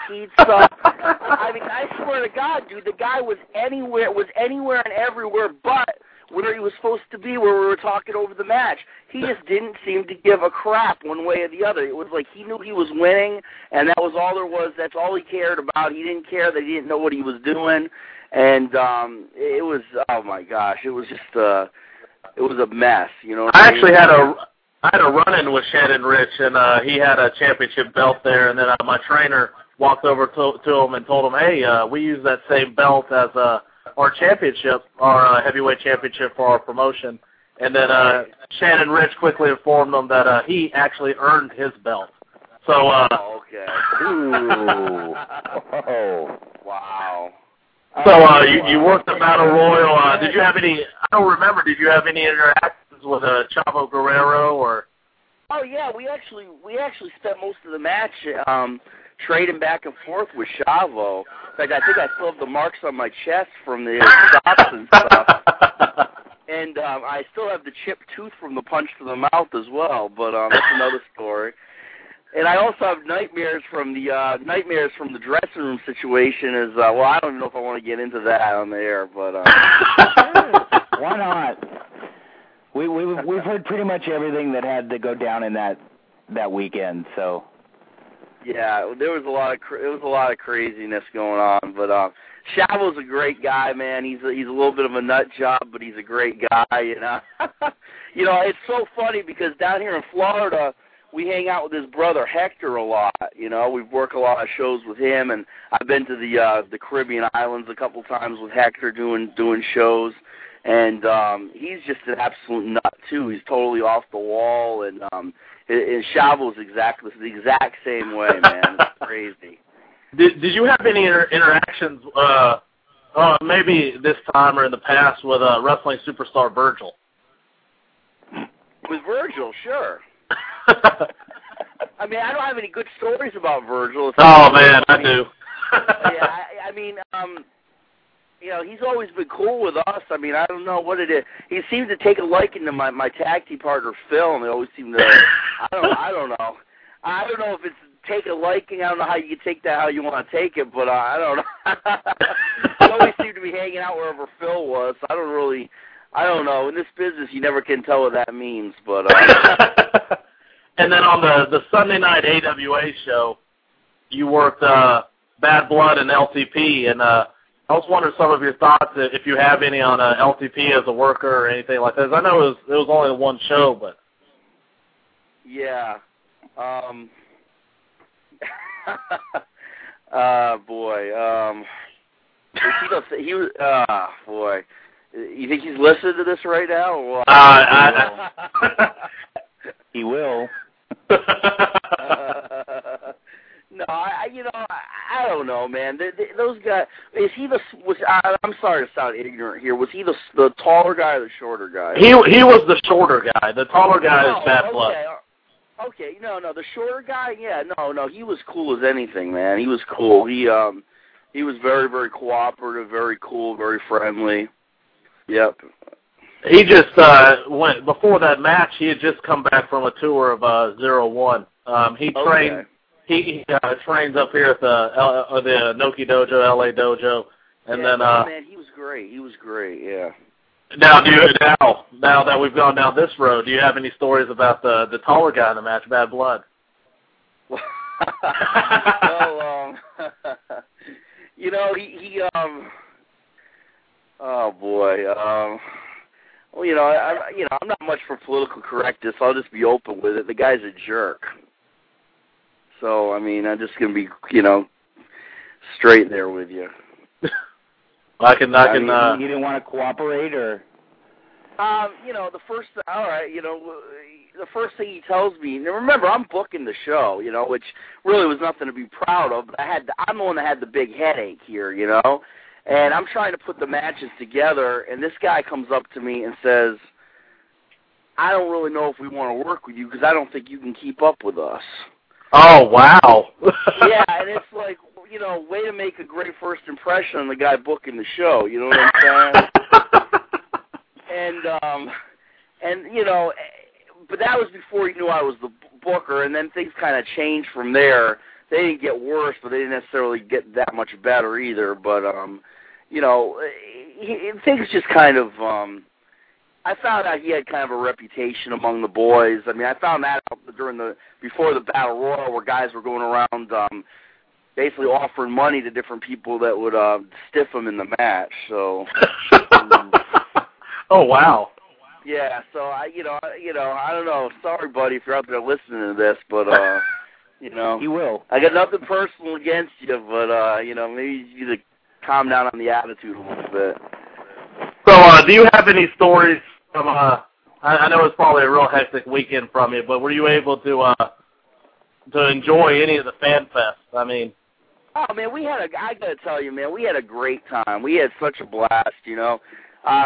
pizza. I swear to God, dude, the guy was anywhere and everywhere but where he was supposed to be, where we were talking over the match. He just didn't seem to give a crap one way or the other. It was like he knew he was winning, and that was all there was. That's all he cared about. He didn't care that he didn't know what he was doing. And it was, oh, my gosh, it was just it was a mess. I had a run-in with Shannon Rich, and he had a championship belt there, and then my trainer walked over to him and told him, hey, we use that same belt as our championship, our heavyweight championship for our promotion. And then Shannon Rich quickly informed them that he actually earned his belt. So, okay. Ooh. Oh. Wow. So you worked the Battle Royal. Did you have any? I don't remember. Did you have any interactions with Chavo Guerrero or? Oh yeah, we actually spent most of the match trading back and forth with Chavo. In fact, I think I still have the marks on my chest from the chops and stuff. And I still have the chipped tooth from the punch to the mouth as well. But that's another story. And I also have nightmares from the dressing room situation. Is well, I don't even know if I want to get into that on the air, but why not? We've heard pretty much everything that had to go down in that weekend. So yeah, there was a lot of craziness going on. But Chavo's a great guy, man. He's a little bit of a nut job, but he's a great guy. You know, you know, it's so funny because down here in Florida, we hang out with his brother Hector a lot, you know. We work a lot of shows with him, and I've been to the Caribbean islands a couple times with Hector doing shows, and he's just an absolute nut too. He's totally off the wall, and Chavo's exactly the exact same way, man. It's crazy. Did you have any interactions maybe this time or in the past with wrestling superstar Virgil? With Virgil, sure. I mean, I don't have any good stories about Virgil. Oh, man, I do. Yeah, I mean, you know, he's always been cool with us. I mean, I don't know what it is. He seems to take a liking to my tag team partner, Phil, and they always seem to, I don't know. I don't know if it's take a liking. I don't know how you take that how you want to take it, but I don't know. He always seemed to be hanging out wherever Phil was. So I don't know. In this business, you never can tell what that means, but... And then on the Sunday night AWA show, you worked Bad Blood and LTP, and I was wondering some of your thoughts, if you have any on LTP as a worker or anything like that. I know it was only one show, but... Yeah. Boy. Boy. You think he's listening to this right now? Or what? He will. No, I don't know, man. Those guys. Is he the? I'm sorry to sound ignorant here. Was he the taller guy or the shorter guy? He was the shorter guy. The taller guy is Bad Blood. Okay, no, the shorter guy. Yeah, no, he was cool as anything, man. He was cool. He was very, very cooperative, very cool, very friendly. Yep. He just went before that match. He had just come back from a tour of 0-1. He trained. Okay. He trains up here at the Noki Dojo, LA Dojo, and then. Man, he was great. Yeah. Now that we've gone down this road, do you have any stories about the taller guy in the match, Bad Blood? Well, you know, he. Oh boy. Well, you know, I'm not much for political correctness. So I'll just be open with it. The guy's a jerk. So, I mean, I'm just going to be, you know, straight there with you. You didn't want to cooperate, or? You know, the first thing he tells me, and remember, I'm booking the show, you know, which really was nothing to be proud of. But I'm the one that had the big headache here, you know. And I'm trying to put the matches together, and this guy comes up to me and says, I don't really know if we want to work with you because I don't think you can keep up with us. Oh, wow. Yeah, and it's like, you know, way to make a great first impression on the guy booking the show, you know what I'm saying? And, you know, but that was before he knew I was the booker, and then things kind of changed from there. They didn't get worse, but they didn't necessarily get that much better either, but, you know, things just kind of, I found out he had kind of a reputation among the boys. I mean, I found that out before the Battle Royal, where guys were going around basically offering money to different people that would stiff them in the match. So. Oh, wow. Yeah, so, I don't know. Sorry, buddy, if you're out there listening to this, but, you know. He will. I got nothing personal against you, but, you know, maybe you need to calm down on the attitude a little bit. So, do you have any stories from I know it's probably a real hectic weekend from you, but were you able to enjoy any of the fan fest? I mean, oh man, I gotta tell you, man, we had a great time. We had such a blast, you know.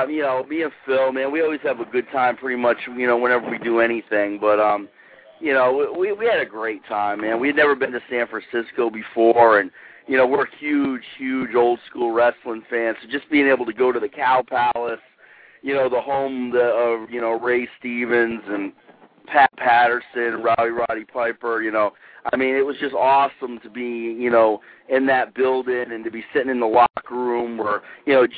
Me and Phil, man, we always have a good time, pretty much, you know, whenever we do anything. But we had a great time, man. We had never been to San Francisco before, and you know, we're huge old school wrestling fans. So just being able to go to the Cow Palace, you know, the home of Ray Stevens and Pat Patterson, Roddy Piper, you know. I mean, it was just awesome to be, in that building and to be sitting in the locker room where,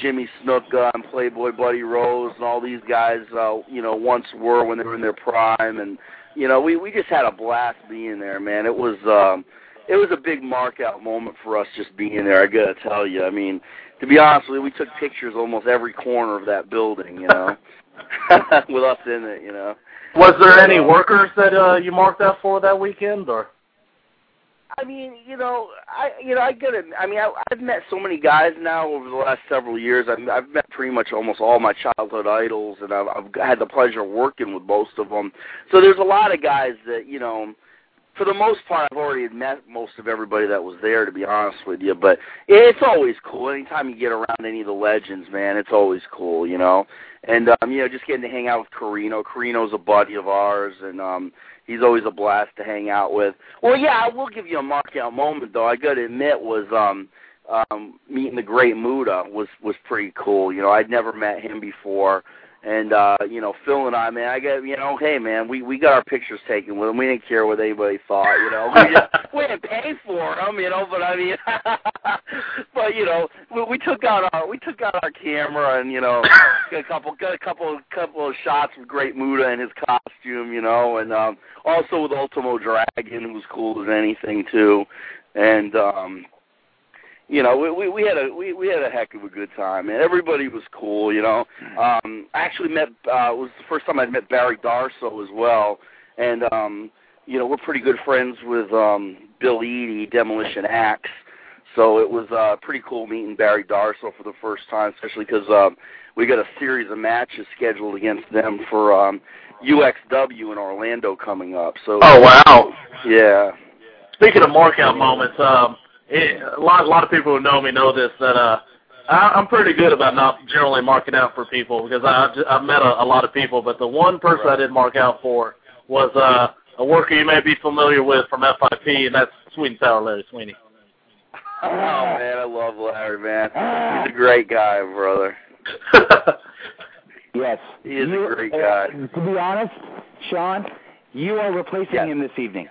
Jimmy Snuka and Playboy Buddy Rose and all these guys, once were when they were in their prime. And, we just had a blast being there, man. It was a big mark-out moment for us just being there, I got to tell you. I mean, to be honest with you, we took pictures almost every corner of that building, with us in it, Was there any workers that you marked out for that weekend, or? I mean, I've met so many guys now over the last several years. I've met pretty much almost all my childhood idols, and I've had the pleasure of working with most of them. So there's a lot of guys that, for the most part, I've already met most of everybody that was there, to be honest with you. But it's always cool. Anytime you get around any of the legends, man, it's always cool, And, just getting to hang out with Corino. Corino's a buddy of ours, and he's always a blast to hang out with. Well, yeah, I will give you a mark-out moment, though. I got to admit was meeting the Great Muta was pretty cool. I'd never met him before. And, Phil and I, man, we got our pictures taken with him. We didn't care what anybody thought, We didn't pay for them, but I mean, but, we took out our camera and, got a couple of shots with Great Muta in his costume, and also with Ultimo Dragon, who was cool as anything, too. And, we had a heck of a good time, man. Everybody was cool, I actually met, it was the first time I'd met Barry Darso as well. And, we're pretty good friends with Bill Eadie, Demolition Axe. So it was pretty cool meeting Barry Darso for the first time, especially because we got a series of matches scheduled against them for UXW in Orlando coming up. So. Oh, wow. Yeah. Speaking of markout moments, a lot of people who know me know this, that I'm pretty good about not generally marking out for people because I've met a lot of people, but the one person I did mark out for was a worker you may be familiar with from FIP, and that's Sweet and Sour Larry Sweeney. Oh, man, I love Larry, man. He's a great guy, brother. Yes. He is a great guy. To be honest, Sean, you are replacing him this evening.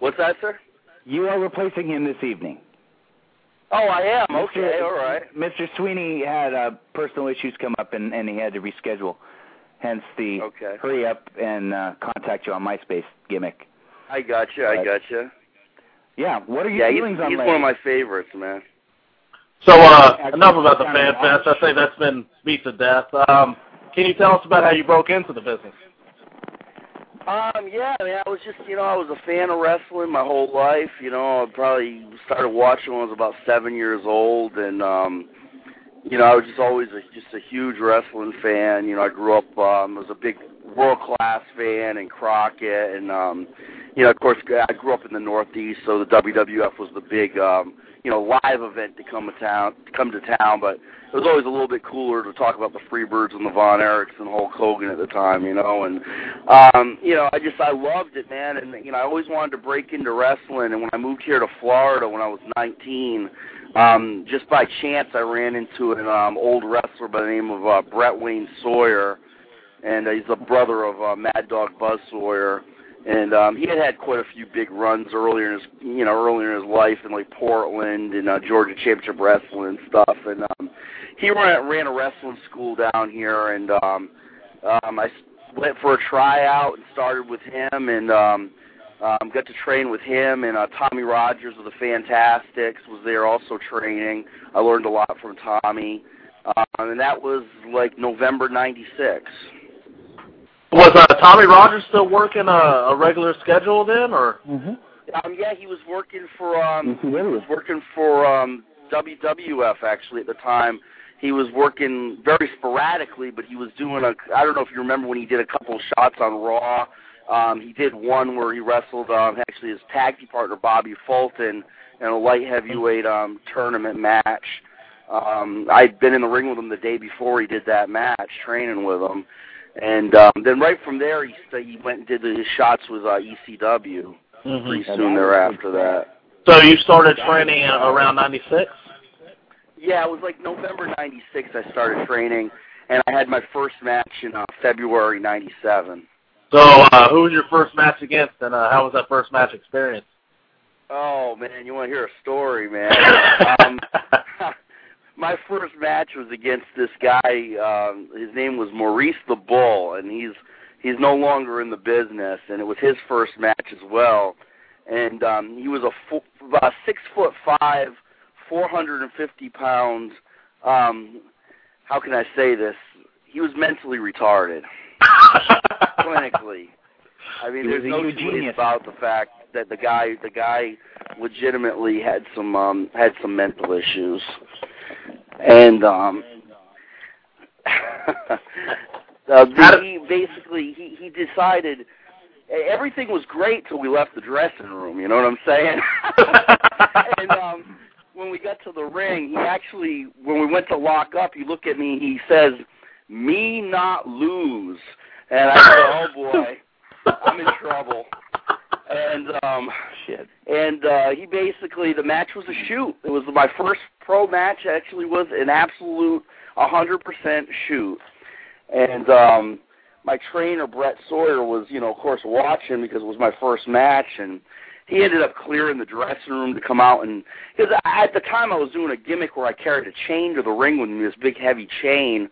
What's that, sir? You are replacing him this evening. Oh, I am? Okay, all right. Mr. Sweeney had personal issues come up, and he had to reschedule, hence the hurry up and contact you on MySpace gimmick. I got you, I got you. Yeah, what are your feelings on that? He's one of my favorites, man. So enough about the fan fest. I say that's been beat to death. Can you tell us about how you broke into the business? I was just, I was a fan of wrestling my whole life. I probably started watching when I was about 7 years old, and, I was just always a huge wrestling fan. I grew up, was a big world-class fan in Crockett, and, of course, I grew up in the Northeast, so the WWF was the big, live event to come to town, but it was always a little bit cooler to talk about the Freebirds and the Von Erichs and Hulk Hogan at the time, and, I loved it, man, and, I always wanted to break into wrestling, and when I moved here to Florida when I was 19, just by chance I ran into an old wrestler by the name of Brett Wayne Sawyer, and he's the brother of Mad Dog Buzz Sawyer. And he had quite a few big runs earlier in his life in like Portland and Georgia Championship Wrestling and stuff. And he ran a wrestling school down here, and I went for a tryout and started with him, and got to train with him. And Tommy Rogers of the Fantastics was there also training. I learned a lot from Tommy, and that was like November '96. Was Tommy Rogers still working a regular schedule then, or? Mm-hmm. He was working for WWF actually at the time, He was working very sporadically, but he was doing I don't know if you remember when he did a couple shots on Raw. He did one where he wrestled actually his tag team partner Bobby Fulton in a light heavyweight tournament match. I'd been in the ring with him the day before he did that match, training with him. And then right from there, he went and did his shots with ECW pretty soon thereafter that. So you started training around 96? Yeah, it was like November 96 I started training, and I had my first match in February 97. So who was your first match against, and how was that first match experience? Oh, man, you want to hear a story, man. My first match was against this guy. His name was Maurice the Bull, and he's no longer in the business, and it was his first match as well. And he was about 6'5", 450 pounds. How can I say this? He was mentally retarded, clinically. I mean, there's no genius about the fact that the guy legitimately had some mental issues. And he decided everything was great till we left the dressing room. You know what I'm saying? And when we got to the ring, when we went to lock up, he looked at me. He says, "Me not lose," and I said, "Oh boy, I'm in trouble." And he basically, the match was a shoot. It was my first pro match. Actually, was an absolute 100% shoot. And my trainer Brett Sawyer was, of course, watching because it was my first match. And he ended up clearing the dressing room to come out, and because at the time I was doing a gimmick where I carried a chain to the ring with me, this big heavy chain.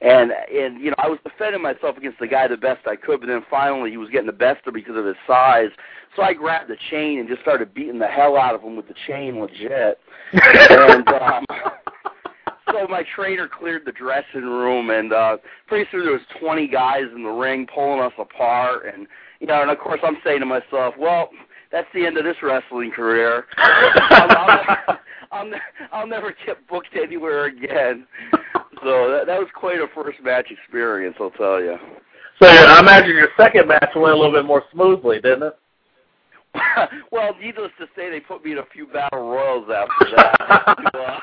And I was defending myself against the guy the best I could, but then finally he was getting the best of me because of his size. So I grabbed the chain and just started beating the hell out of him with the chain, legit. And so my trainer cleared the dressing room, and pretty soon there was 20 guys in the ring pulling us apart. And and of course I'm saying to myself, well, that's the end of this wrestling career. I'll never get booked anywhere again. So that was quite a first match experience, I'll tell you. So I imagine your second match went a little bit more smoothly, didn't it? Well, needless to say, they put me in a few battle royals after that.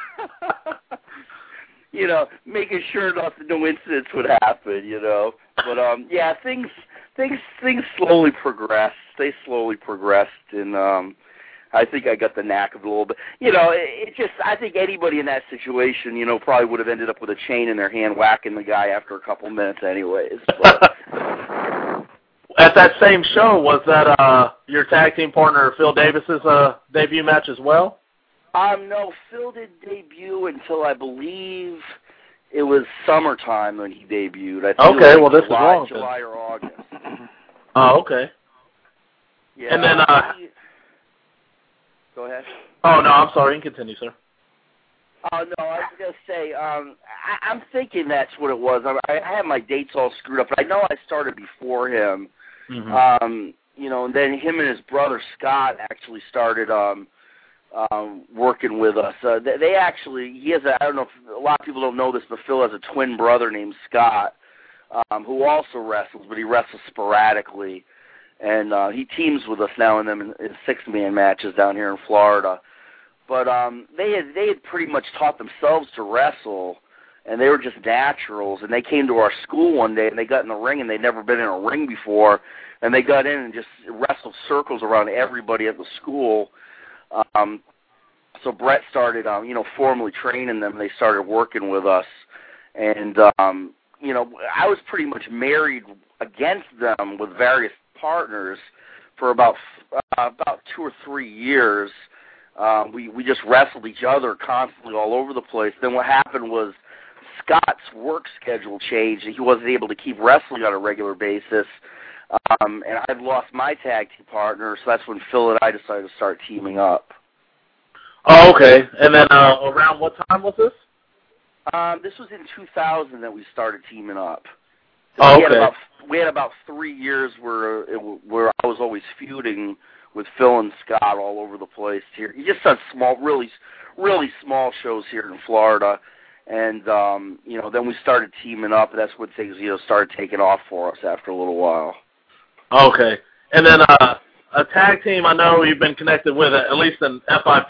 Making sure no incidents would happen, But yeah, things slowly progressed. They slowly progressed, and I think I got the knack of it a little bit. I think anybody in that situation, probably would have ended up with a chain in their hand whacking the guy after a couple minutes anyways. But. At that same show, was that your tag team partner Phil Davis's debut match as well? No, Phil didn't debut until I believe it was summertime when he debuted. I think okay, well, this is wrong. July or August. Oh, okay. Yeah, and then... Go ahead. Oh, no, I'm sorry. You can continue, sir. Oh, no, I was going to say, I'm thinking that's what it was. I had my dates all screwed up, but I know I started before him. Mm-hmm. And then him and his brother Scott actually started working with us. I don't know if a lot of people don't know this, but Phil has a twin brother named Scott who also wrestles, but he wrestles sporadically. And he teams with us now and then in six-man matches down here in Florida. But they had pretty much taught themselves to wrestle, and they were just naturals. And they came to our school one day, and they got in the ring, and they'd never been in a ring before. And they got in and just wrestled circles around everybody at the school. So Brett started, formally training them. They started working with us. And, I was pretty much married against them with various partners for about 2 or 3 years. We just wrestled each other constantly all over the place. Then what happened was Scott's work schedule changed, and he wasn't able to keep wrestling on a regular basis. And I'd lost my tag team partner, so that's when Phil and I decided to start teaming up. Oh, okay. And then around what time was this? This was in 2000 that we started teaming up. Oh, okay. We had about 3 years where I was always feuding with Phil and Scott all over the place here. You just had really small shows here in Florida. And, you know, then we started teaming up, and that's when things, you know, started taking off for us after a little while. Okay. And then a tag team I know you've been connected with, at least in FIP, I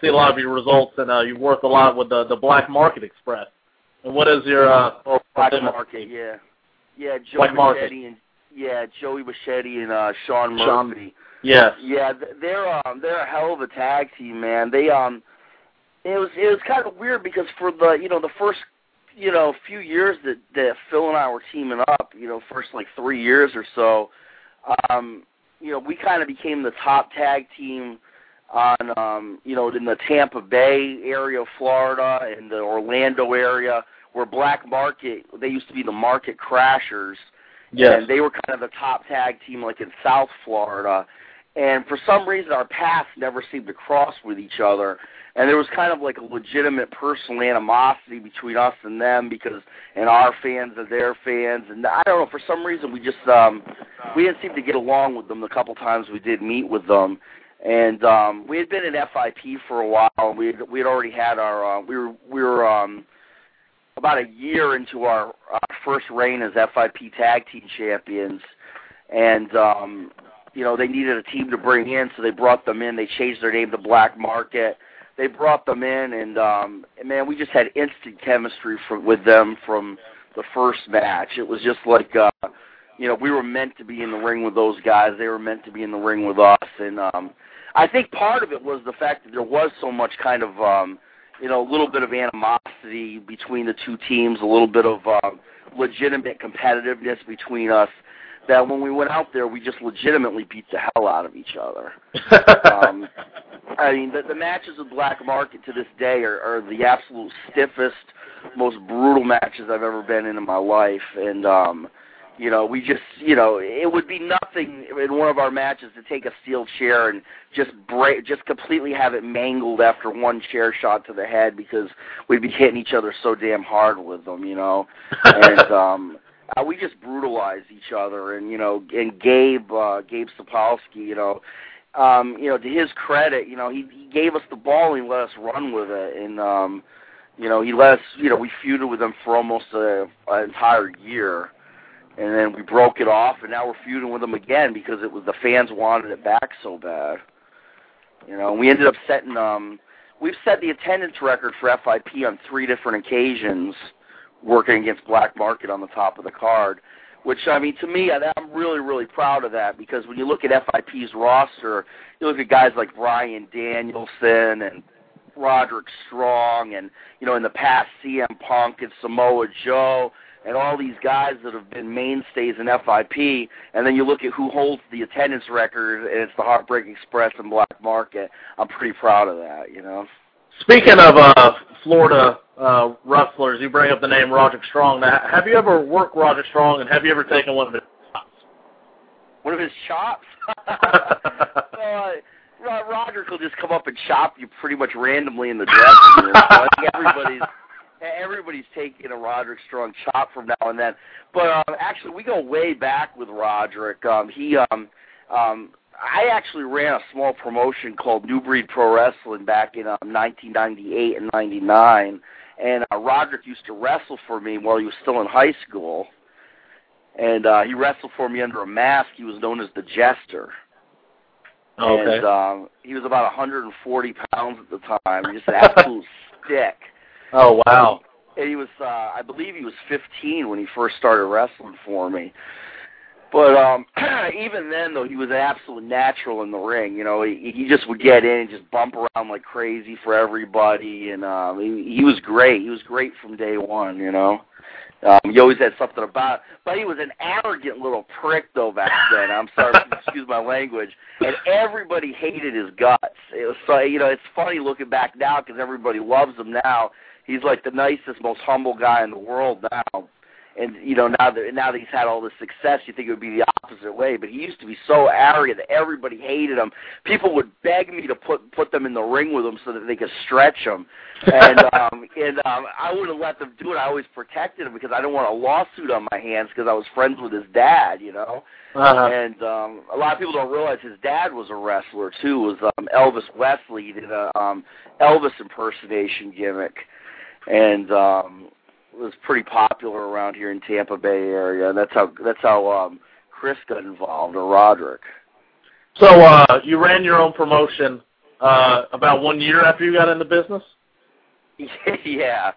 see a lot of your results, and you've worked a lot with the Black Market Express. And what is your... Black Market, yeah. Yeah, Joey Bichetti and Sean Murphy. Yes. Yeah, they're a hell of a tag team, man. They it was kind of weird because for the first few years that Phil and I were teaming up, first like 3 years or so, we kind of became the top tag team on in the Tampa Bay area of Florida and the Orlando area, where Black Market, they used to be the Market Crashers. Yes. And they were kind of the top tag team, like in South Florida. And for some reason, our paths never seemed to cross with each other. And there was kind of like a legitimate personal animosity between us and them, and our fans and their fans. And I don't know, for some reason, we just we didn't seem to get along with them the couple times we did meet with them. And we had been in FIP for a while, and we had already had our we were about a year into our first reign as FIP Tag Team Champions, and, they needed a team to bring in, so they brought them in. They changed their name to Black Market. They brought them in, and man, we just had instant chemistry with them from the first match. It was just like, we were meant to be in the ring with those guys. They were meant to be in the ring with us, and I think part of it was the fact that there was so much kind of, a little bit of animosity between the two teams, a little bit of legitimate competitiveness between us, that when we went out there, we just legitimately beat the hell out of each other. I mean, the matches with Black Market to this day are the absolute stiffest, most brutal matches I've ever been in my life. And, we just, it would be nothing in one of our matches to take a steel chair and just completely have it mangled after one chair shot to the head, because we'd be hitting each other so damn hard with them, And we just brutalized each other. And, and Gabe Sapolsky, to his credit, he gave us the ball and he let us run with it. And, he let us, we feuded with him for almost an entire year. And then we broke it off, and now we're feuding with them again because it was the fans wanted it back so bad. We ended up setting we've set the attendance record for FIP on 3 different occasions, working against Black Market on the top of the card, which, I mean, to me, I'm really, really proud of that, because when you look at FIP's roster, you look at guys like Bryan Danielson and Roderick Strong and, in the past, CM Punk and Samoa Joe, and all these guys that have been mainstays in FIP, and then you look at who holds the attendance record, and it's the Heartbreak Express and Black Market. I'm pretty proud of that, Speaking of Florida wrestlers, you bring up the name Roderick Strong. Now, have you ever worked Roderick Strong, and have you ever taken one of his chops? One of his chops? Roderick will just come up and chop you pretty much randomly in the dressing room. So I think everybody's taking a Roderick Strong chop from now and then. But actually, we go way back with Roderick. I actually ran a small promotion called New Breed Pro Wrestling back in 1998 and 99. And Roderick used to wrestle for me while he was still in high school. And he wrestled for me under a mask. He was known as the Jester. Okay. And he was about 140 pounds at the time. Just an absolute stick. Oh, wow. And he was, I believe he was 15 when he first started wrestling for me. But even then, though, he was an absolute natural in the ring. He just would get in and just bump around like crazy for everybody. And he was great. He was great from day one, He always had something about it. But he was an arrogant little prick, though, back then. I'm sorry, excuse my language. And everybody hated his guts. It was so, it's funny looking back now because everybody loves him now. He's like the nicest, most humble guy in the world now. And, now that he's had all this success, you think it would be the opposite way. But he used to be so arrogant that everybody hated him. People would beg me to put them in the ring with him so that they could stretch him. And I wouldn't let them do it. I always protected him because I didn't want a lawsuit on my hands because I was friends with his dad, Uh-huh. And a lot of people don't realize his dad was a wrestler, too. It was Elvis Wesley. He did an Elvis impersonation gimmick. and was pretty popular around here in Tampa Bay area. And that's how Chris got involved, or Roderick. So you ran your own promotion about 1 year after you got into business? Yeah.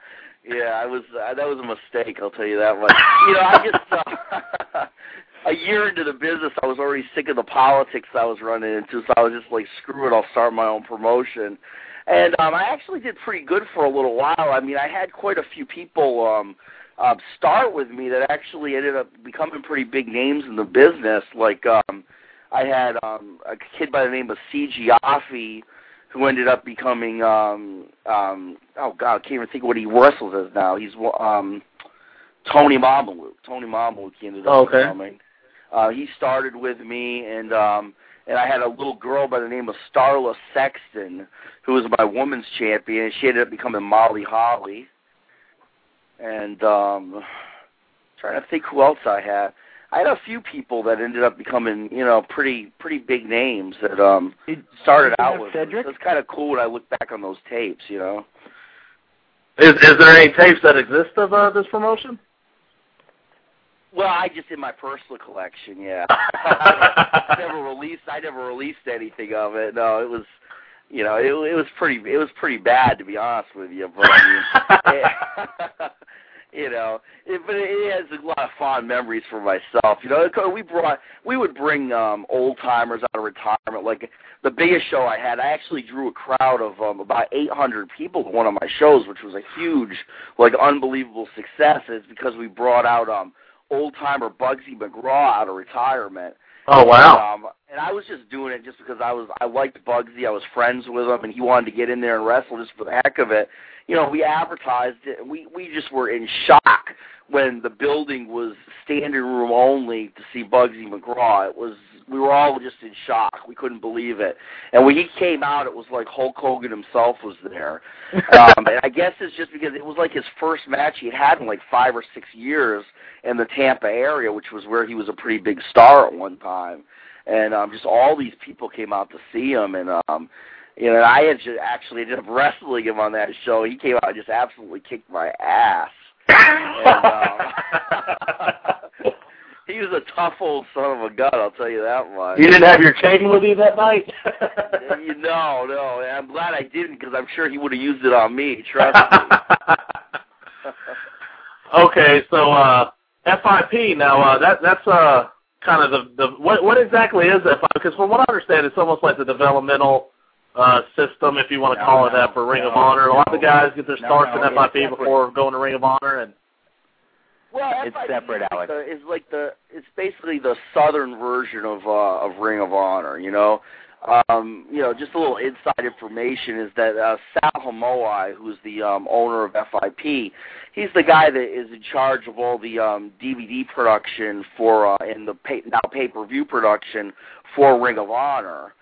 I was. That was a mistake. I'll tell you that much. You know, I just a year into the business, I was already sick of the politics I was running into, so I was just like, screw it, I'll start my own promotion. And I actually did pretty good for a little while. I mean, I had quite a few people start with me that actually ended up becoming pretty big names in the business. Like I had a kid by the name of C.G. Offee, who ended up becoming, I can't even think of what he wrestles as now. He's Tony Mamaluke. Tony Mamaluke he ended up becoming. He started with me, and I had a little girl by the name of Starla Sexton, who was my women's champion, and she ended up becoming Molly Holly. And I'm trying to think who else I had. I had a few people that ended up becoming, you know, pretty big names that started out with. Cedric? So it's kind of cool when I look back on those tapes, you know. Is there any tapes that exist of this promotion? Well, I just in my personal collection, yeah. I never released anything of it. No, it was, you know, it was pretty bad, to be honest with you. But you know, but it has a lot of fond memories for myself. You know, we would bring old timers out of retirement. Like the biggest show I had, I actually drew a crowd of about 800 people to one of my shows, which was a huge, like, unbelievable success. It's because we brought out old timer Bugsy McGraw out of retirement. Oh wow! And I was just doing it just because I liked Bugsy. I was friends with him, and he wanted to get in there and wrestle just for the heck of it. You know, we advertised it, and we just were in shock when the building was standing room only to see Bugsy McGraw. We were all just in shock. We couldn't believe it. And when he came out, it was like Hulk Hogan himself was there. And I guess it's just because it was like his first match he had in like 5 or 6 years in the Tampa area, which was where he was a pretty big star at one time. And just all these people came out to see him, and you know, I had just actually ended up wrestling him on that show. He came out and just absolutely kicked my ass. And he was a tough old son of a gun, I'll tell you that much. You didn't have your chain with you that night? No. And I'm glad I didn't, because I'm sure he would have used it on me. Trust me. Okay, so FIP, now that's kind of the what exactly is FIP? Because from what I understand, it's almost like the developmental system, if you want to call it that, for Ring of Honor. A lot of the guys get their starts in FIP before going to Ring of Honor, and it's separate, Alex. It's basically the southern version of Ring of Honor. You know, just a little inside information is that Sal Hamoai, who's the owner of FIP, he's the guy that is in charge of all the DVD production for in the pay-per-view production for Ring of Honor.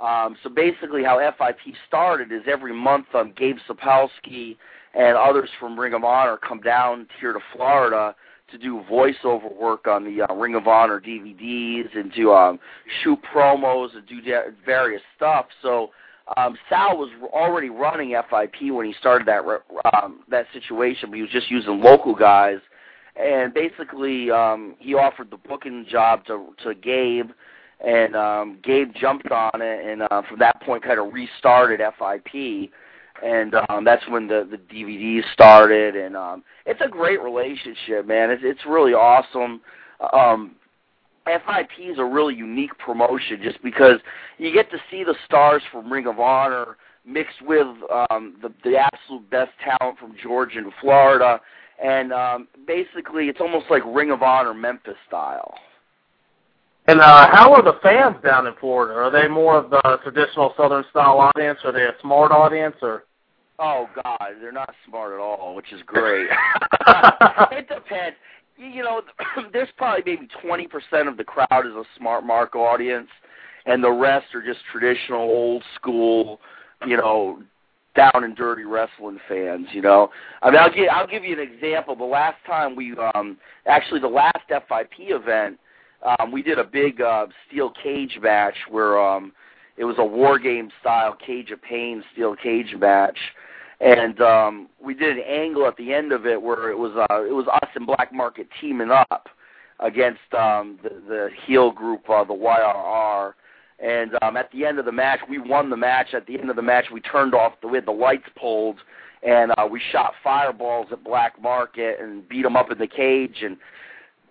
So basically how FIP started is every month Gabe Sapolsky and others from Ring of Honor come down here to Florida to do voiceover work on the Ring of Honor DVDs and to shoot promos and do various stuff. So Sal was already running FIP when he started that situation, but he was just using local guys. And basically he offered the booking job to Gabe, and Gabe jumped on it, and from that point kind of restarted FIP, and that's when the DVDs started, and it's a great relationship, man. It's really awesome. FIP is a really unique promotion just because you get to see the stars from Ring of Honor mixed with the absolute best talent from Georgia and Florida, and basically it's almost like Ring of Honor Memphis style. And how are the fans down in Florida? Are they more of the traditional Southern-style audience? Are they a smart audience? Or? Oh, God, they're not smart at all, which is great. It depends. You know, there's probably maybe 20% of the crowd is a smart mark audience, and the rest are just traditional, old-school, you know, down-and-dirty wrestling fans, you know. I mean, I'll give you an example. The last time we actually the last FIP event, we did a big steel cage match where it was a war game style cage of pain steel cage match, And we did an angle at the end of it where it was us and Black Market teaming up against the heel group, the YRR. And at the end of the match, we won the match. At the end of the match, we turned off we had the lights pulled, and we shot fireballs at Black Market and beat them up in the cage,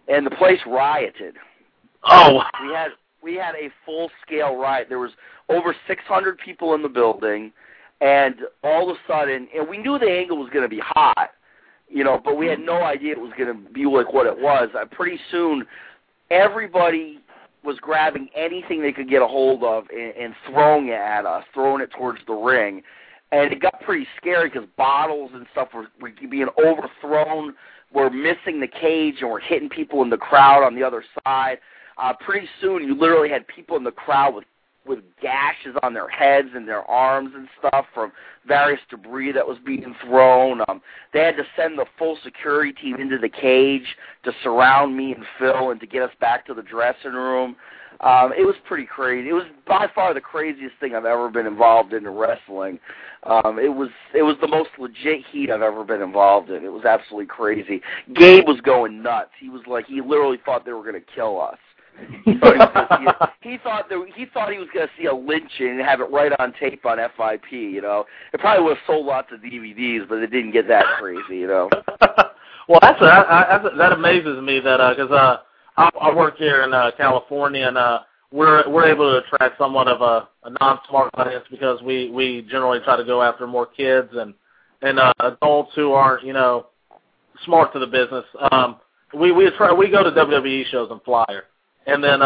and the place rioted. Oh, we had a full scale riot. There was over 600 people in the building, and all of a sudden, and we knew the angle was going to be hot, you know, but we had no idea it was going to be like what it was. Pretty soon, everybody was grabbing anything they could get a hold of and throwing it at us, throwing it towards the ring. And it got pretty scary because bottles and stuff were being overthrown. We're missing the cage and we're hitting people in the crowd on the other side. Pretty soon you literally had people in the crowd with gashes on their heads and their arms and stuff from various debris that was being thrown. They had to send the full security team into the cage to surround me and Phil and to get us back to the dressing room. It was pretty crazy. It was by far the craziest thing I've ever been involved in wrestling. It was the most legit heat I've ever been involved in. It was absolutely crazy. Gabe was going nuts. He was like, he literally thought they were going to kill us. He thought he was going to see a lynching and have it right on tape on FIP, you know. It probably would have sold lots of DVDs, but it didn't get that crazy, you know. Well, that amazes me that because I work here in California, and we're able to attract somewhat of a non-smart audience because we generally try to go after more kids and adults who aren't, you know, smart to the business. We go to WWE shows and flyer. And then,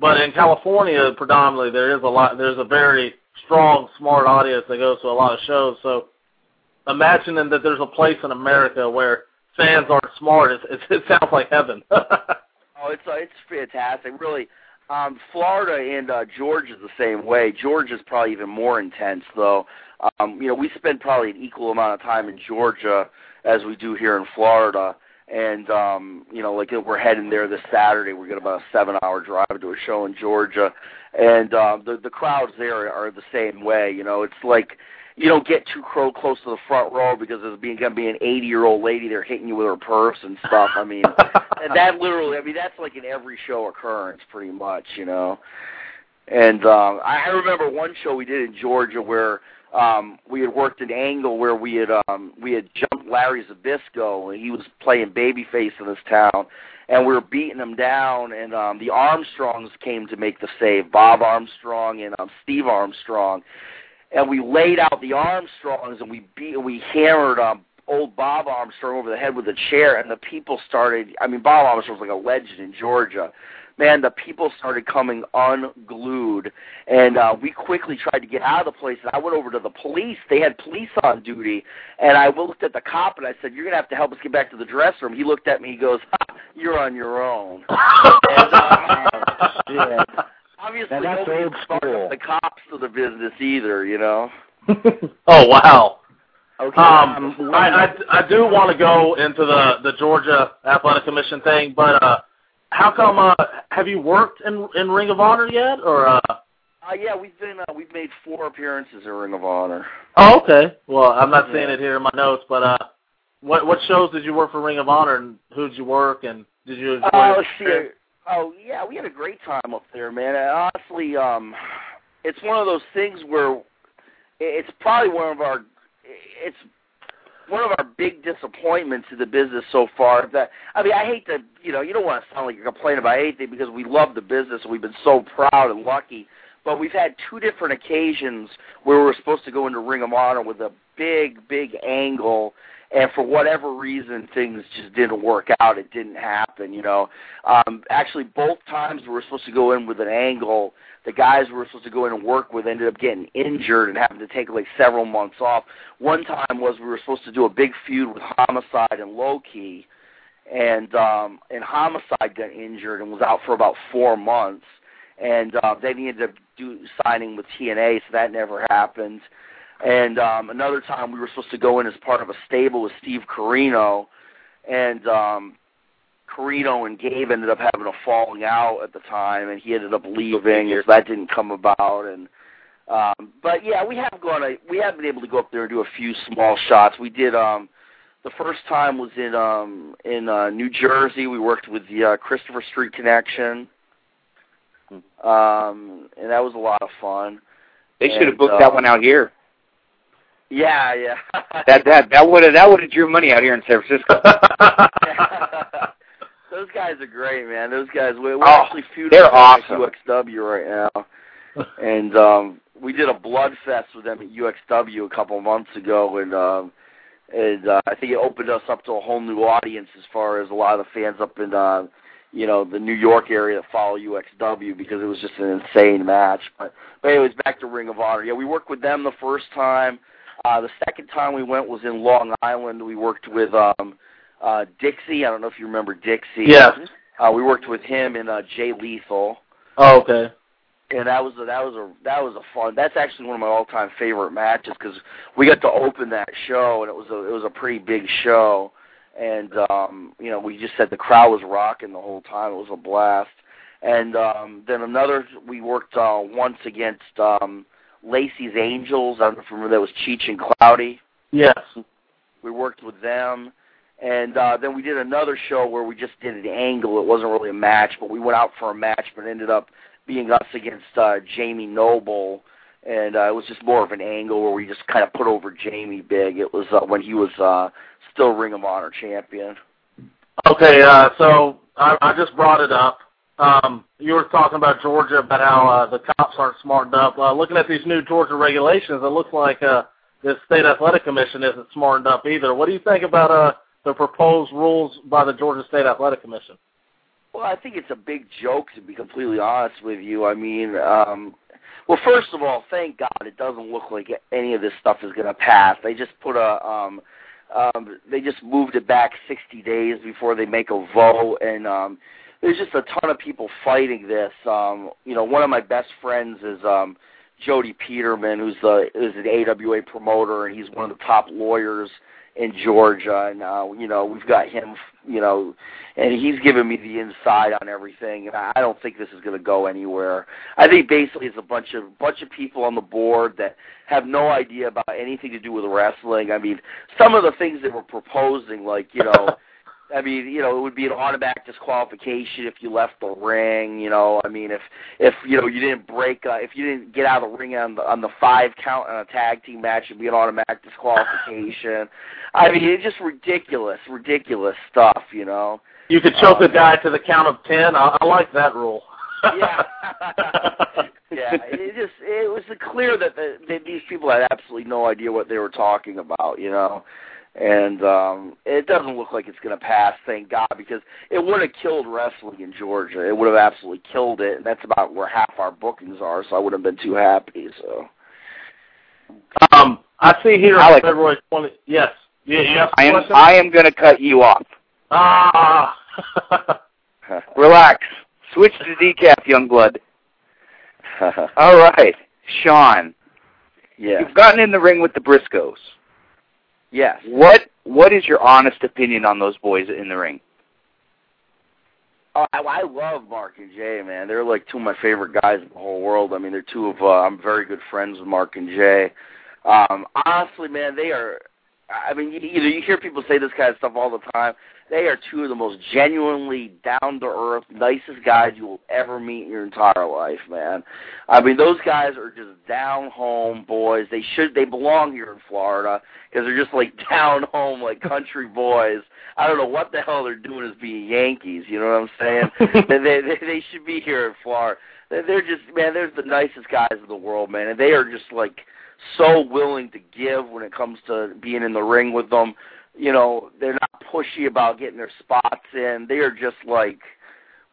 but in California, predominantly, there's a very strong, smart audience that goes to a lot of shows. So imagining that there's a place in America where fans aren't smart, it sounds like heaven. Oh, it's fantastic. Really, Florida and Georgia is the same way. Georgia's probably even more intense, though. You know, we spend probably an equal amount of time in Georgia as we do here in Florida. And, you know, like we're heading there this Saturday. We're going to about a 7-hour drive to a show in Georgia. And the crowds there are the same way. You know, it's like you don't get too close to the front row because there's going to be an 80-year-old lady there hitting you with her purse and stuff. I mean, that's like an every show occurrence pretty much, you know. And I remember one show we did in Georgia where we had worked an angle where we had jumped Larry Zbysko, and he was playing babyface in this town, and we were beating him down, and the Armstrongs came to make the save, Bob Armstrong and Steve Armstrong, and we laid out the Armstrongs, and we hammered old Bob Armstrong over the head with a chair, and the people started, I mean, Bob Armstrong was like a legend in Georgia. Man, the people started coming unglued, and we quickly tried to get out of the place, and I went over to the police. They had police on duty, and I looked at the cop, and I said, you're going to have to help us get back to the dressing room. He looked at me, he goes, you're on your own. And, yeah. Obviously, nobody started the cops to the business either, you know. Oh, wow. Okay. I do want to go into the Georgia Athletic Commission thing, but how come? Have you worked in Ring of Honor yet, or? Yeah, we've made 4 appearances in Ring of Honor. Oh, okay. Well, I'm not seeing it here in my notes, but what shows did you work for Ring of Honor, and who did you work, and did you enjoy? Let's see. Oh yeah, we had a great time up there, man. And honestly, it's one of those things where it's probably one of our big disappointments to the business so far. That I mean, I hate to, you know, you don't want to sound like you're complaining about anything because we love the business and we've been so proud and lucky. But we've had 2 different occasions where we were supposed to go into Ring of Honor with a big, big angle, and for whatever reason, things just didn't work out. It didn't happen, you know. Actually, both times we were supposed to go in with an angle, the guys we were supposed to go in and work with ended up getting injured and having to take like several months off. One time was we were supposed to do a big feud with Homicide and Low Key, and Homicide got injured and was out for about 4 months. And then he ended up signing with TNA, so that never happened. And another time we were supposed to go in as part of a stable with Steve Corino, and Corino and Gabe ended up having a falling out at the time, and he ended up leaving, so that didn't come about. And But yeah, we have been able to go up there and do a few small shots. We did the first time was in New Jersey. We worked with the Christopher Street Connection, and that was a lot of fun. They should have booked that one out here. Yeah, yeah. that would have drew money out here in San Francisco. Those guys are great, man. Those guys, we're actually feuding with awesome. UXW right now. And we did a blood fest with them at UXW a couple months ago, and I think it opened us up to a whole new audience as far as a lot of the fans up in the New York area that follow UXW, because it was just an insane match. But anyways, back to Ring of Honor. Yeah, we worked with them the first time. The second time we went was in Long Island. We worked with Dixie. I don't know if you remember Dixie. Yeah. We worked with him and Jay Lethal. Oh, okay. And that was a fun. That's actually one of my all-time favorite matches, because we got to open that show, and it was a pretty big show, and we just said the crowd was rocking the whole time. It was a blast. And then we worked once against Lacey's Angels. I don't know if you remember, that was Cheech and Cloudy. Yes. We worked with them. And then we did another show where we just did an angle. It wasn't really a match, but we went out for a match, but it ended up being us against Jamie Noble, and it was just more of an angle where we just kind of put over Jamie big. It was when he was still Ring of Honor champion. Okay, so I just brought it up. You were talking about Georgia, about how the cops aren't smartened up. Looking at these new Georgia regulations, it looks like the State Athletic Commission isn't smartened up either. What do you think about the proposed rules by the Georgia State Athletic Commission? Well, I think it's a big joke, to be completely honest with you. I mean, well, first of all, thank God it doesn't look like any of this stuff is going to pass. They just put they just moved it back 60 days before they make a vote, and there's just a ton of people fighting this. One of my best friends is Jody Peterman, who's an AWA promoter, and he's one of the top lawyers in Georgia, and we've got him, and he's giving me the inside on everything, and I don't think this is going to go anywhere. I think basically it's a bunch of people on the board that have no idea about anything to do with wrestling. I mean, some of the things that we're proposing, like, it would be an automatic disqualification if you left the ring. If you didn't break, if you didn't get out of the ring on the 5 count on a tag team match, it'd be an automatic disqualification. I mean, it's just ridiculous stuff. You could choke a guy to the count of 10. I like that rule. Yeah, yeah. It was clear that these people had absolutely no idea what they were talking about. And it doesn't look like it's going to pass, thank God, because it would have killed wrestling in Georgia. It would have absolutely killed it, and that's about where half our bookings are, so I wouldn't have been too happy. So, I see here on February 20th. Yes. Yeah. I am going to cut you off. Ah. Relax. Switch to decaf, young blood. All right. Sean. Yeah. You've gotten in the ring with the Briscoes. Yes. What is your honest opinion on those boys in the ring? I love Mark and Jay, man. They're like two of my favorite guys in the whole world. I mean, they're two of I'm very good friends with Mark and Jay. Honestly, man, they are. I mean, you hear people say this kind of stuff all the time. They are two of the most genuinely down-to-earth, nicest guys you will ever meet in your entire life, man. I mean, those guys are just down-home boys. They belong here in Florida, because they're just like down-home, like country boys. I don't know what the hell they're doing as being Yankees, you know what I'm saying? they should be here in Florida. They're just, man, they're the nicest guys in the world, man, and they are just like so willing to give when it comes to being in the ring with them. They're not pushy about getting their spots in. They are just like,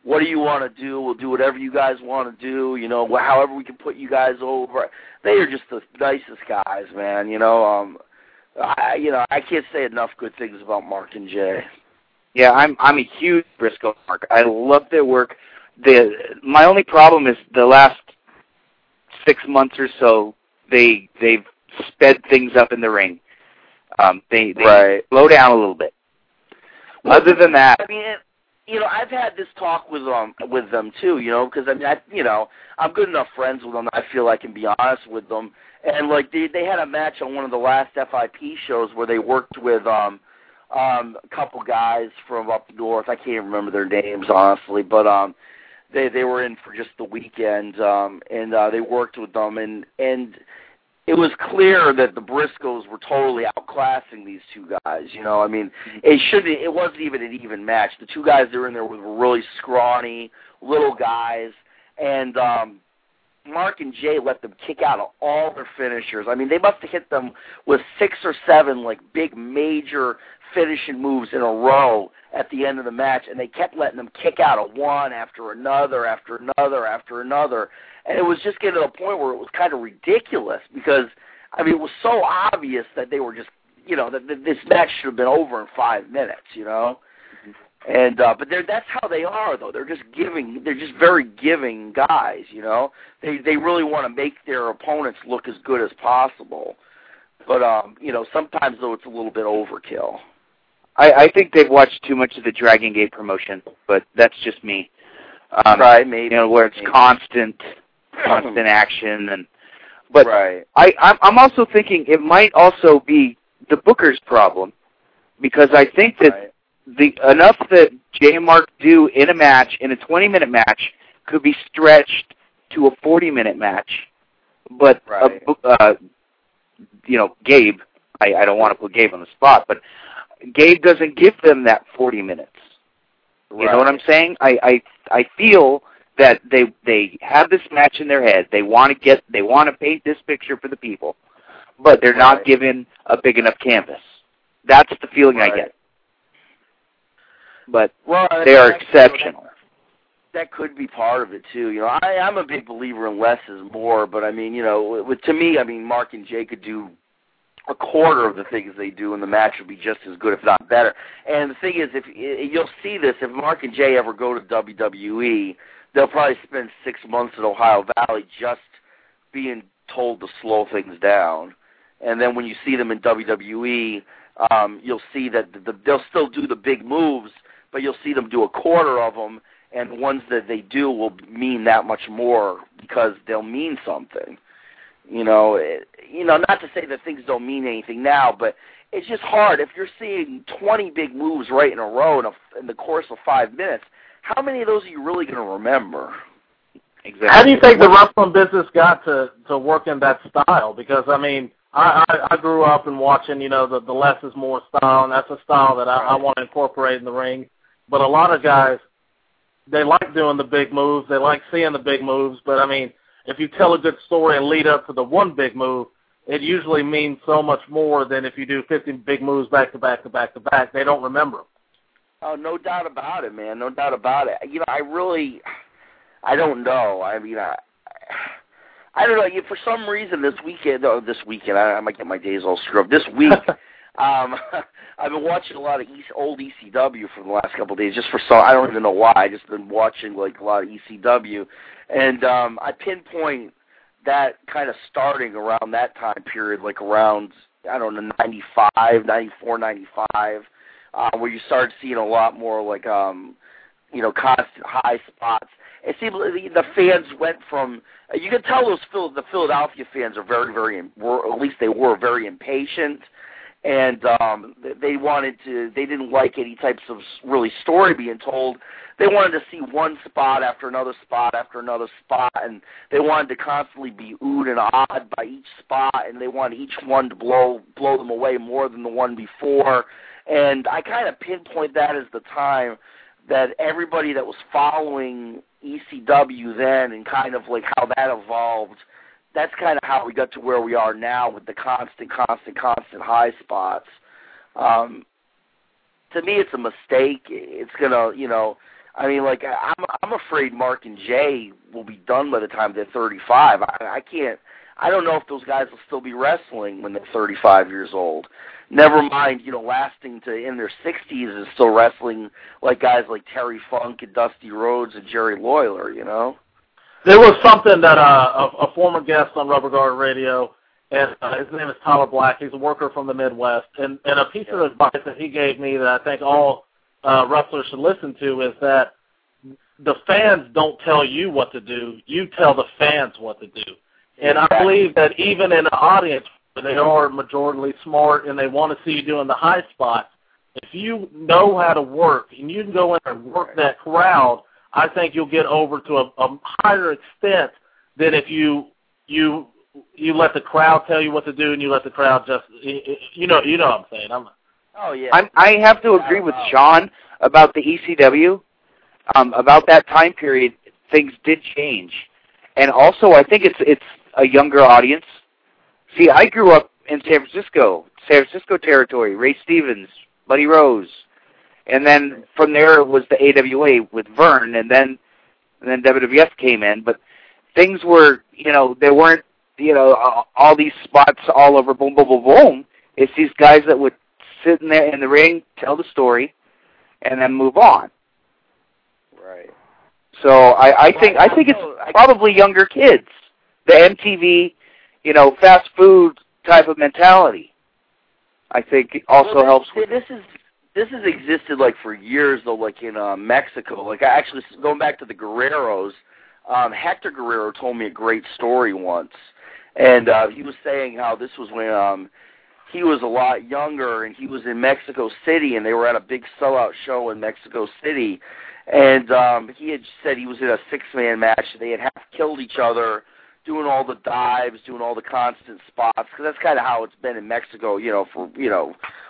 what do you want to do? We'll do whatever you guys want to do, however we can put you guys over. They are just the nicest guys, man. I can't say enough good things about Mark and Jay. Yeah, I'm a huge Briscoe mark. I love their work. My only problem is the last 6 months or so, they've sped things up in the ring. They slow down a little bit. Other than that, I mean, you know, I've had this talk with them too, you know, because I mean, I'm good enough friends with them. I feel I can be honest with them. And like they had a match on one of the last FIP shows where they worked with a couple guys from up north. I can't remember their names honestly, but they were in for just the weekend, and they worked with them, and it was clear that the Briscoes were totally outclassing these two guys. You know, I mean, it wasn't even an even match. The two guys that were in there were really scrawny little guys, and Mark and Jay let them kick out of all their finishers. I mean, they must have hit them with 6 or 7 like big major finishing moves in a row at the end of the match, and they kept letting them kick out of one after another after another after another. And it was just getting to the point where it was kind of ridiculous because, I mean, it was so obvious that they were just, you know, that this match should have been over in 5 minutes, you know. And but that's how they are, though. They're just very giving guys, you know. They really want to make their opponents look as good as possible. But you know, sometimes though it's a little bit overkill. I think they've watched too much of the Dragon Gate promotion, but that's just me. Right, maybe, you know, where it's constant action, and but right. I'm also thinking it might also be the Booker's problem, because I think that. Right. The enough that Jay and Mark do in a match, in a 20-minute match, could be stretched to a 40-minute match. But, right. You know, Gabe, I don't want to put Gabe on the spot, but Gabe doesn't give them that 40 minutes. Right. You know what I'm saying? I feel that they have this match in their head. They want to paint this picture for the people, but they're not given a big enough canvas. That's the feeling I get. But they are exceptional. That could be part of it, too. You know, I'm a big believer in less is more, but, I mean, you know, to me, I mean, Mark and Jay could do a quarter of the things they do, and the match would be just as good, if not better. And the thing is, you'll see this, if Mark and Jay ever go to WWE, they'll probably spend 6 months in Ohio Valley just being told to slow things down. And then when you see them in WWE, you'll see that they'll still do the big moves, but you'll see them do a quarter of them, and the ones that they do will mean that much more because they'll mean something. You know, not to say that things don't mean anything now, but it's just hard. If you're seeing 20 big moves right in a row in the course of 5 minutes, how many of those are you really going to remember? Exactly. How do you think the wrestling business got to work in that style? Because, I mean, I grew up and watching, you know, the less is more style, and that's a style that I want to incorporate in the ring. But a lot of guys, they like doing the big moves. They like seeing the big moves. But, I mean, if you tell a good story and lead up to the one big move, it usually means so much more than if you do 50 big moves back to back to back to back. They don't remember them. Oh, no doubt about it, man. No doubt about it. You know, I don't know. I mean, I don't know. For some reason, this weekend, I might get my days all screwed up. This week, I've been watching a lot of old ECW for the last couple of days. Just for some, I don't even know why. I just been watching like a lot of ECW, and I pinpoint that kind of starting around that time period, like around I don't know 95, 94, 95, where you started seeing a lot more like you know, constant high spots. It seemed like the fans went from you can tell the Philadelphia fans are at least they were very impatient, and they didn't like any types of really story being told. They wanted to see one spot after another spot after another spot, and they wanted to constantly be oohed and awed by each spot, and they wanted each one to blow them away more than the one before. And I kind of pinpoint that as the time that everybody that was following ECW then and kind of like how that evolved, that's kind of how we got to where we are now with the constant high spots. To me, it's a mistake. It's going to, you know, I mean, like I'm afraid Mark and Jay will be done by the time they're 35. I don't know if those guys will still be wrestling when they're 35 years old. Never mind, you know, lasting to in their 60s and still wrestling like guys like Terry Funk and Dusty Rhodes and Jerry Lawler, you know? There was something that a former guest on Rubber Guard Radio, and his name is Tyler Black, he's a worker from the Midwest, and a piece of advice that he gave me that I think all wrestlers should listen to is that the fans don't tell you what to do. You tell the fans what to do. And I believe that even in the audience, they are majorly smart and they want to see you doing the high spots. If you know how to work and you can go in and work that crowd, I think you'll get over to a higher extent than if you let the crowd tell you what to do and you let the crowd just you know what I'm saying. I have to agree with Sean about the ECW. About that time period, things did change, and also I think it's a younger audience. See, I grew up in San Francisco territory, Ray Stevens, Buddy Rose, and then from there it was the NWA with Verne, and then WWF came in. But things were, there weren't, all these spots all over, boom, boom, boom, boom. It's these guys that would sit in there in the ring, tell the story, and then move on. Right. So I think it's probably younger kids, the MTV, fast food type of mentality. I think also helps with this has existed for years though, in Mexico. Actually, going back to the Guerreros, Hector Guerrero told me a great story once, and he was saying how this was when he was a lot younger and he was in Mexico City and they were at a big sellout show in Mexico City, and he had said he was in a six-man match and they had half killed each other, doing all the dives, doing all the constant spots, because that's kind of how it's been in Mexico, for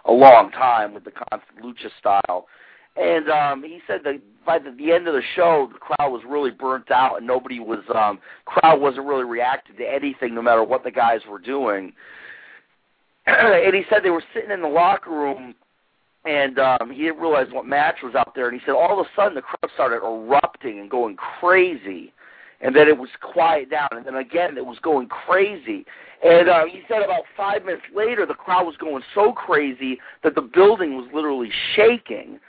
a long time with the constant lucha style. And he said that by the end of the show, the crowd was really burnt out, and crowd wasn't really reacting to anything, no matter what the guys were doing. And he said they were sitting in the locker room, and he didn't realize what match was out there. And he said all of a sudden the crowd started erupting and going crazy, and then it was quiet down, and then again it was going crazy. And he said about 5 minutes later the crowd was going so crazy that the building was literally shaking.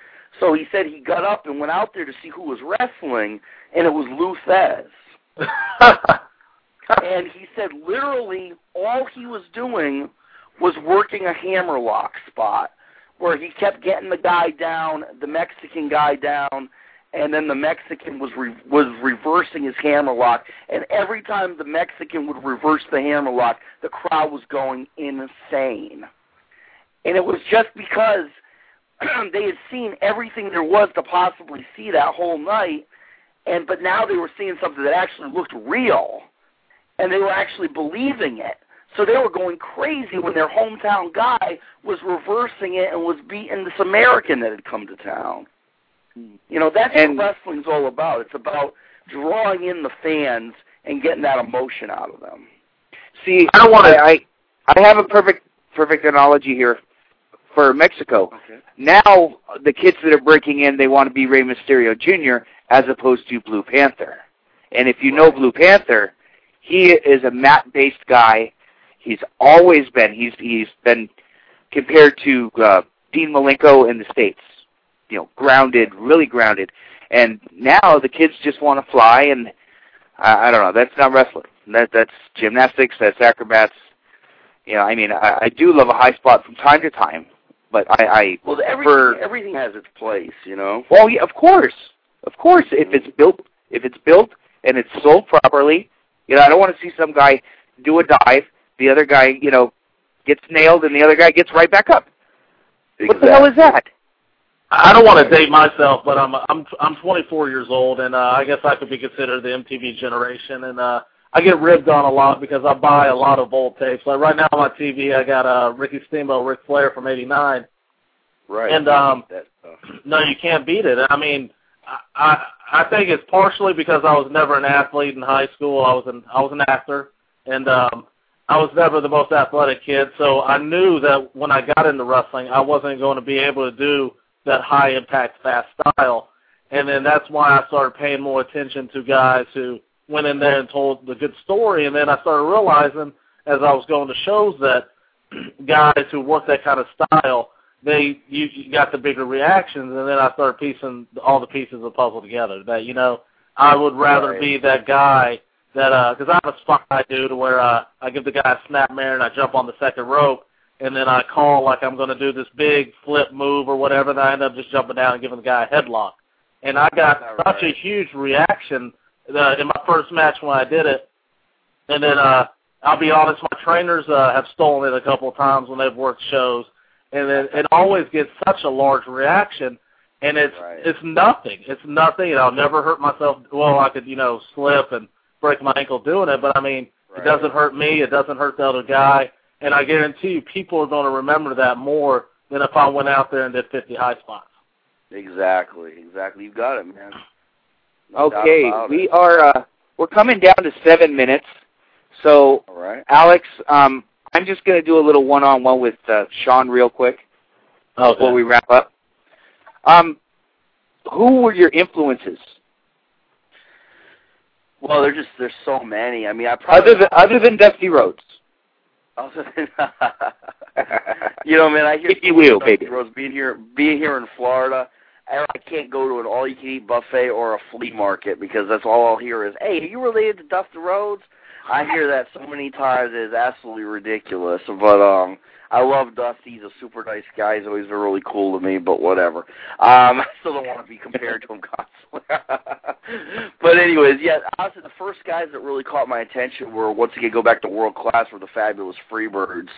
So he said he got up and went out there to see who was wrestling, and it was Lou Fez. And he said literally all he was doing was working a hammerlock spot, where he kept getting the guy down, the Mexican guy down, and then the Mexican was reversing his hammerlock. And every time the Mexican would reverse the hammerlock, the crowd was going insane. And it was just because they had seen everything there was to possibly see that whole night, but now they were seeing something that actually looked real, and they were actually believing it. So they were going crazy when their hometown guy was reversing it and was beating this American that had come to town. That's what wrestling's all about. It's about drawing in the fans and getting that emotion out of them. See, I have a perfect analogy here for Mexico. Okay. Now the kids that are breaking in, they want to be Rey Mysterio Jr. as opposed to Blue Panther. And if you know Blue Panther, he is a mat-based guy. He's always been. He's been compared to Dean Malenko in the States. Grounded, really grounded. And now the kids just want to fly, and I don't know. That's not wrestling. That's gymnastics. That's acrobats. I do love a high spot from time to time, but everything has its place, Well, yeah, of course. If it's built and it's sold properly, I don't want to see some guy do a dive. The other guy, gets nailed, and the other guy gets right back up. Exactly. What the hell is that? I don't want to date myself, but I'm 24 years old, and I guess I could be considered the MTV generation. And I get ribbed on a lot because I buy a lot of old tapes. Like right now on my TV, I got Ricky Steamboat, Ric Flair from '89. Right. And no, you can't beat it. I mean, I think it's partially because I was never an athlete in high school. I was an actor, and I was never the most athletic kid, so I knew that when I got into wrestling, I wasn't going to be able to do that high-impact, fast style. And then that's why I started paying more attention to guys who went in there and told the good story. And then I started realizing as I was going to shows that guys who work that kind of style, you got the bigger reactions. And then I started piecing all the pieces of the puzzle together. That, I would rather be that guy. Because I have a spot I do to where I give the guy a snapmare and I jump on the second rope, and then I call like I'm going to do this big flip move or whatever, and I end up just jumping down and giving the guy a headlock. And I got such a huge reaction in my first match when I did it. And then I'll be honest, my trainers have stolen it a couple of times when they've worked shows. And then it always gets such a large reaction, and it's nothing. It's nothing, and I'll never hurt myself. Well, I could, you know, slip and break my ankle doing it, but, I mean, it doesn't hurt me. It doesn't hurt the other guy. And I guarantee you people are going to remember that more than if I went out there and did 50 high spots. Exactly. You got it, man. Okay, we are we're coming down to 7 minutes. So, Alex, I'm just going to do a little one-on-one with Sean real quick before we wrap up. Who were your influences? Well, there's so many. I mean, I probably other than Dusty Rhodes. You know, man, I hear Dusty Rhodes being here in Florida. I can't go to an all-you-can-eat buffet or a flea market because that's all I'll hear is, "Hey, are you related to Dusty Rhodes?" I hear that so many times, it's absolutely ridiculous. But I love Dusty. He's a super nice guy. He's always been really cool to me, but whatever. I still don't want to be compared to him constantly. But anyways, yeah, honestly, the first guys that really caught my attention were, once again, go back to World Class, were the Fabulous Freebirds.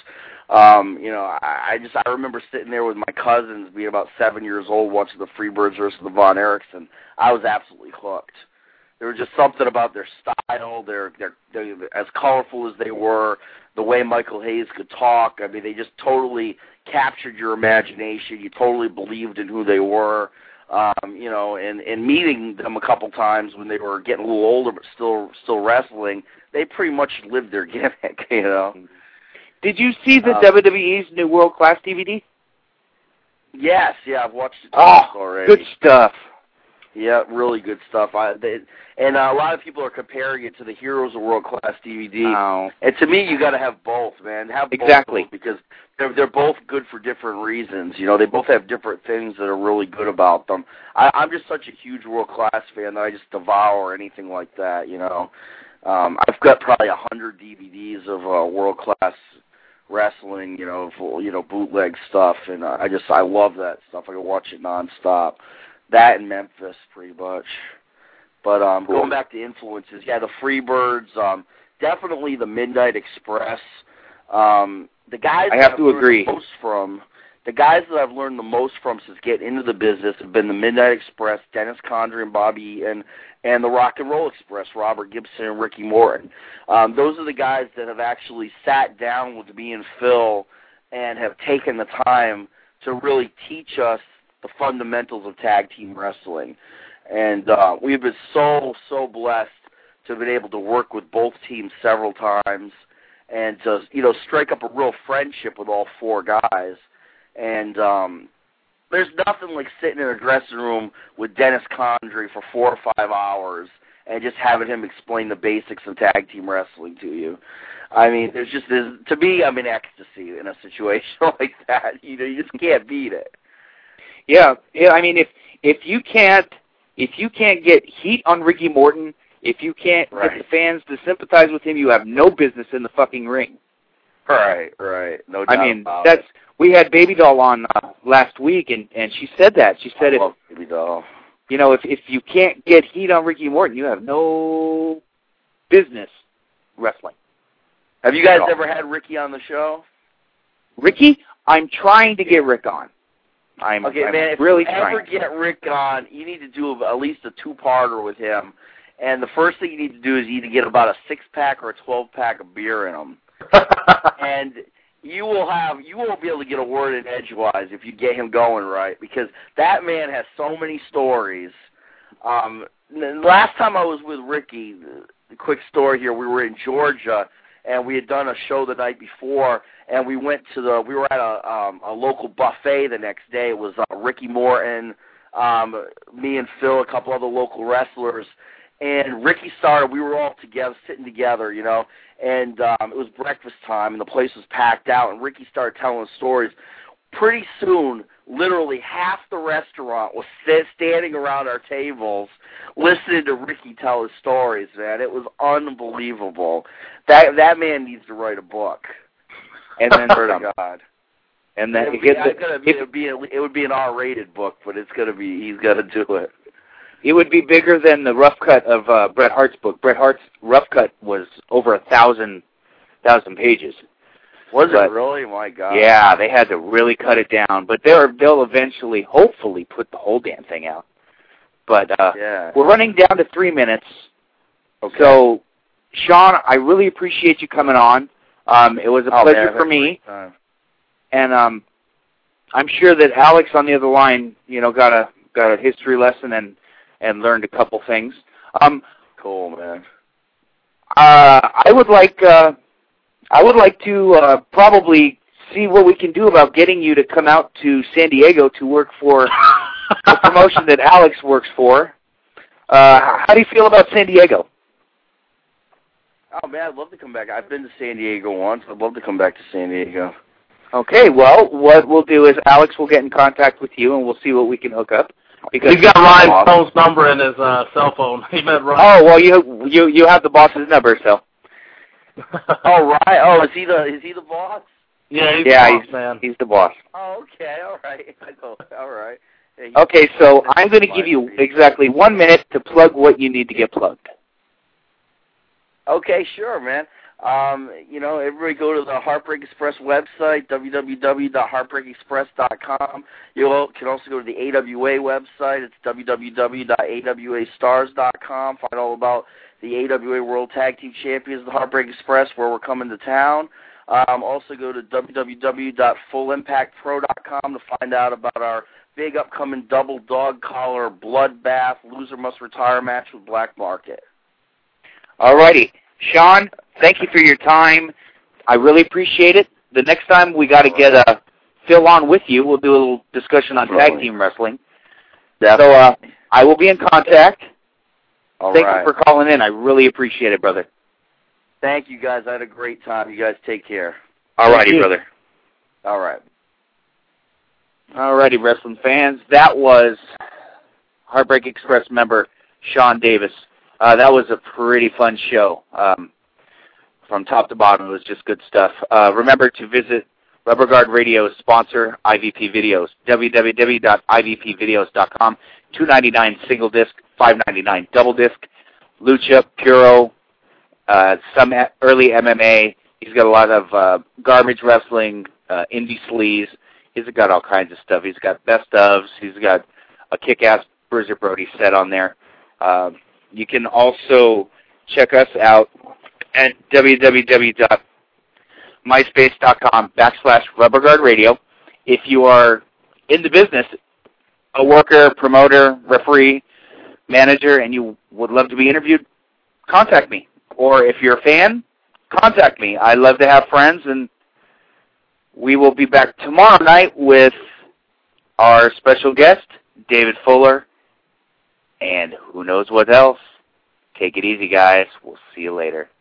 You know, I remember sitting there with my cousins being about 7 years old watching the Freebirds versus the Von Erichsen. I was absolutely hooked. There was just something about their style, their as colorful as they were, the way Michael Hayes could talk. I mean, they just totally captured your imagination. You totally believed in who they were, you know, and meeting them a couple times when they were getting a little older but still wrestling, they pretty much lived their gimmick, you know. Did you see the WWE's new World Class DVD? Yes, yeah, I've watched it already. Good stuff. Yeah, really good stuff. A lot of people are comparing it to the Heroes of World Class DVD. Oh. And to me, you got to have both, man. Both, because they're both good for different reasons. You know, they both have different things that are really good about them. I'm just such a huge World Class fan that I just devour anything like that. You know, I've got probably 100 DVDs of World Class wrestling, you know, for, you know, bootleg stuff, and I love that stuff. I can watch it nonstop. That in Memphis, pretty much. But going back to influences, yeah, the Freebirds, definitely the Midnight Express. The guys I have to agree. The guys that I've learned the most from since getting into the business have been the Midnight Express, Dennis Condrey and Bobby Eaton, and the Rock and Roll Express, Robert Gibson and Ricky Morton. Those are the guys that have actually sat down with me and Phil and have taken the time to really teach us the fundamentals of tag team wrestling. And we've been so blessed to have been able to work with both teams several times and to, you know, strike up a real friendship with all four guys. And there's nothing like sitting in a dressing room with Dennis Condrey for 4 or 5 hours and just having him explain the basics of tag team wrestling to you. I mean, to me, I'm in ecstasy in a situation like that. You know, you just can't beat it. Yeah, I mean, if you can't get heat on Ricky Morton, if you can't get the fans to sympathize with him, you have no business in the fucking ring. Right. No doubt. I mean, we had Baby Doll on last week, and she said that. She said, I love Baby Doll. You know, if you can't get heat on Ricky Morton, you have no business wrestling. Have you guys ever had Ricky on the show? Ricky? I'm trying to get Rick on. If you ever get Rick on, you need to do at least a two-parter with him. And the first thing you need to do is either get about a 6-pack or a 12-pack of beer in him. And you won't be able to get a word in edgewise if you get him going right, because that man has so many stories. Last time I was with Ricky, a quick story here, we were in Georgia, and we had done a show the night before, and we were at a local buffet the next day. It was Ricky Morton, me and Phil, a couple other local wrestlers, and Ricky started. We were all together, sitting together, you know, and it was breakfast time, and the place was packed out, and Ricky started telling stories. Pretty soon, literally half the restaurant was standing around our tables listening to Ricky tell his stories, man. It was unbelievable. That man needs to write a book. And then, God. and that it would be an R-rated book, but it's gonna be he's gonna do it. It would be bigger than the rough cut of Bret Hart's book. Bret Hart's rough cut was over 1,000 pages. Was it really? My God. Yeah, they had to really cut it down. But they'll eventually, hopefully, put the whole damn thing out. But we're running down to 3 minutes. Okay. So, Sean, I really appreciate you coming on. It was a pleasure for me. And I'm sure that Alex on the other line, got a history lesson and learned a couple things. Cool, man. I would like to probably see what we can do about getting you to come out to San Diego to work for the promotion that Alex works for. How do you feel about San Diego? Oh, man, I'd love to come back. I've been to San Diego once. I'd love to come back to San Diego. Okay, well, what we'll do is Alex will get in contact with you, and we'll see what we can hook up. He's got Ryan Stone's number in his cell phone. He met Ryan. Oh, well, you have the boss's number, so. Oh, right. Oh, is he the boss? Yeah, he's the boss. Oh, okay, all right. All right. Yeah, okay, so I'm going to give you exactly 1 minute to plug what you need to get plugged. Okay, sure, man. Everybody go to the Heartbreak Express website, www.heartbreakexpress.com. You can also go to the AWA website. It's www.awastars.com. Find all about the AWA World Tag Team Champions, the Heartbreak Express, where we're coming to town. Also go to www.fullimpactpro.com to find out about our big upcoming double dog collar bloodbath loser must retire match with Black Market. All righty. Sean, thank you for your time. I really appreciate it. The next time we got to get Phil on with you, we'll do a little discussion on tag team wrestling. Definitely. So I will be in contact. Thank you for calling in. I really appreciate it, brother. Thank you, guys. I had a great time. You guys take care. All righty, brother. All right. All righty, wrestling fans. That was Heartbreak Express member Sean Davis. That was a pretty fun show. From top to bottom, it was just good stuff. Remember to visit Rubber Guard Radio's sponsor, IVP Videos, www.ivpvideos.com, $2.99 single disc, $5.99 double disc, Lucha, Puro, some early MMA. He's got a lot of garbage wrestling, indie sleaze. He's got all kinds of stuff. He's got best ofs. He's got a kick-ass Bruiser Brody set on there. You can also check us out at www.myspace.com/rubberguardradio. If you are in the business, a worker, promoter, referee, manager, and you would love to be interviewed, contact me. Or if you're a fan, contact me. I love to have friends, and we will be back tomorrow night with our special guest, David Fuller. And who knows what else? Take it easy, guys. We'll see you later.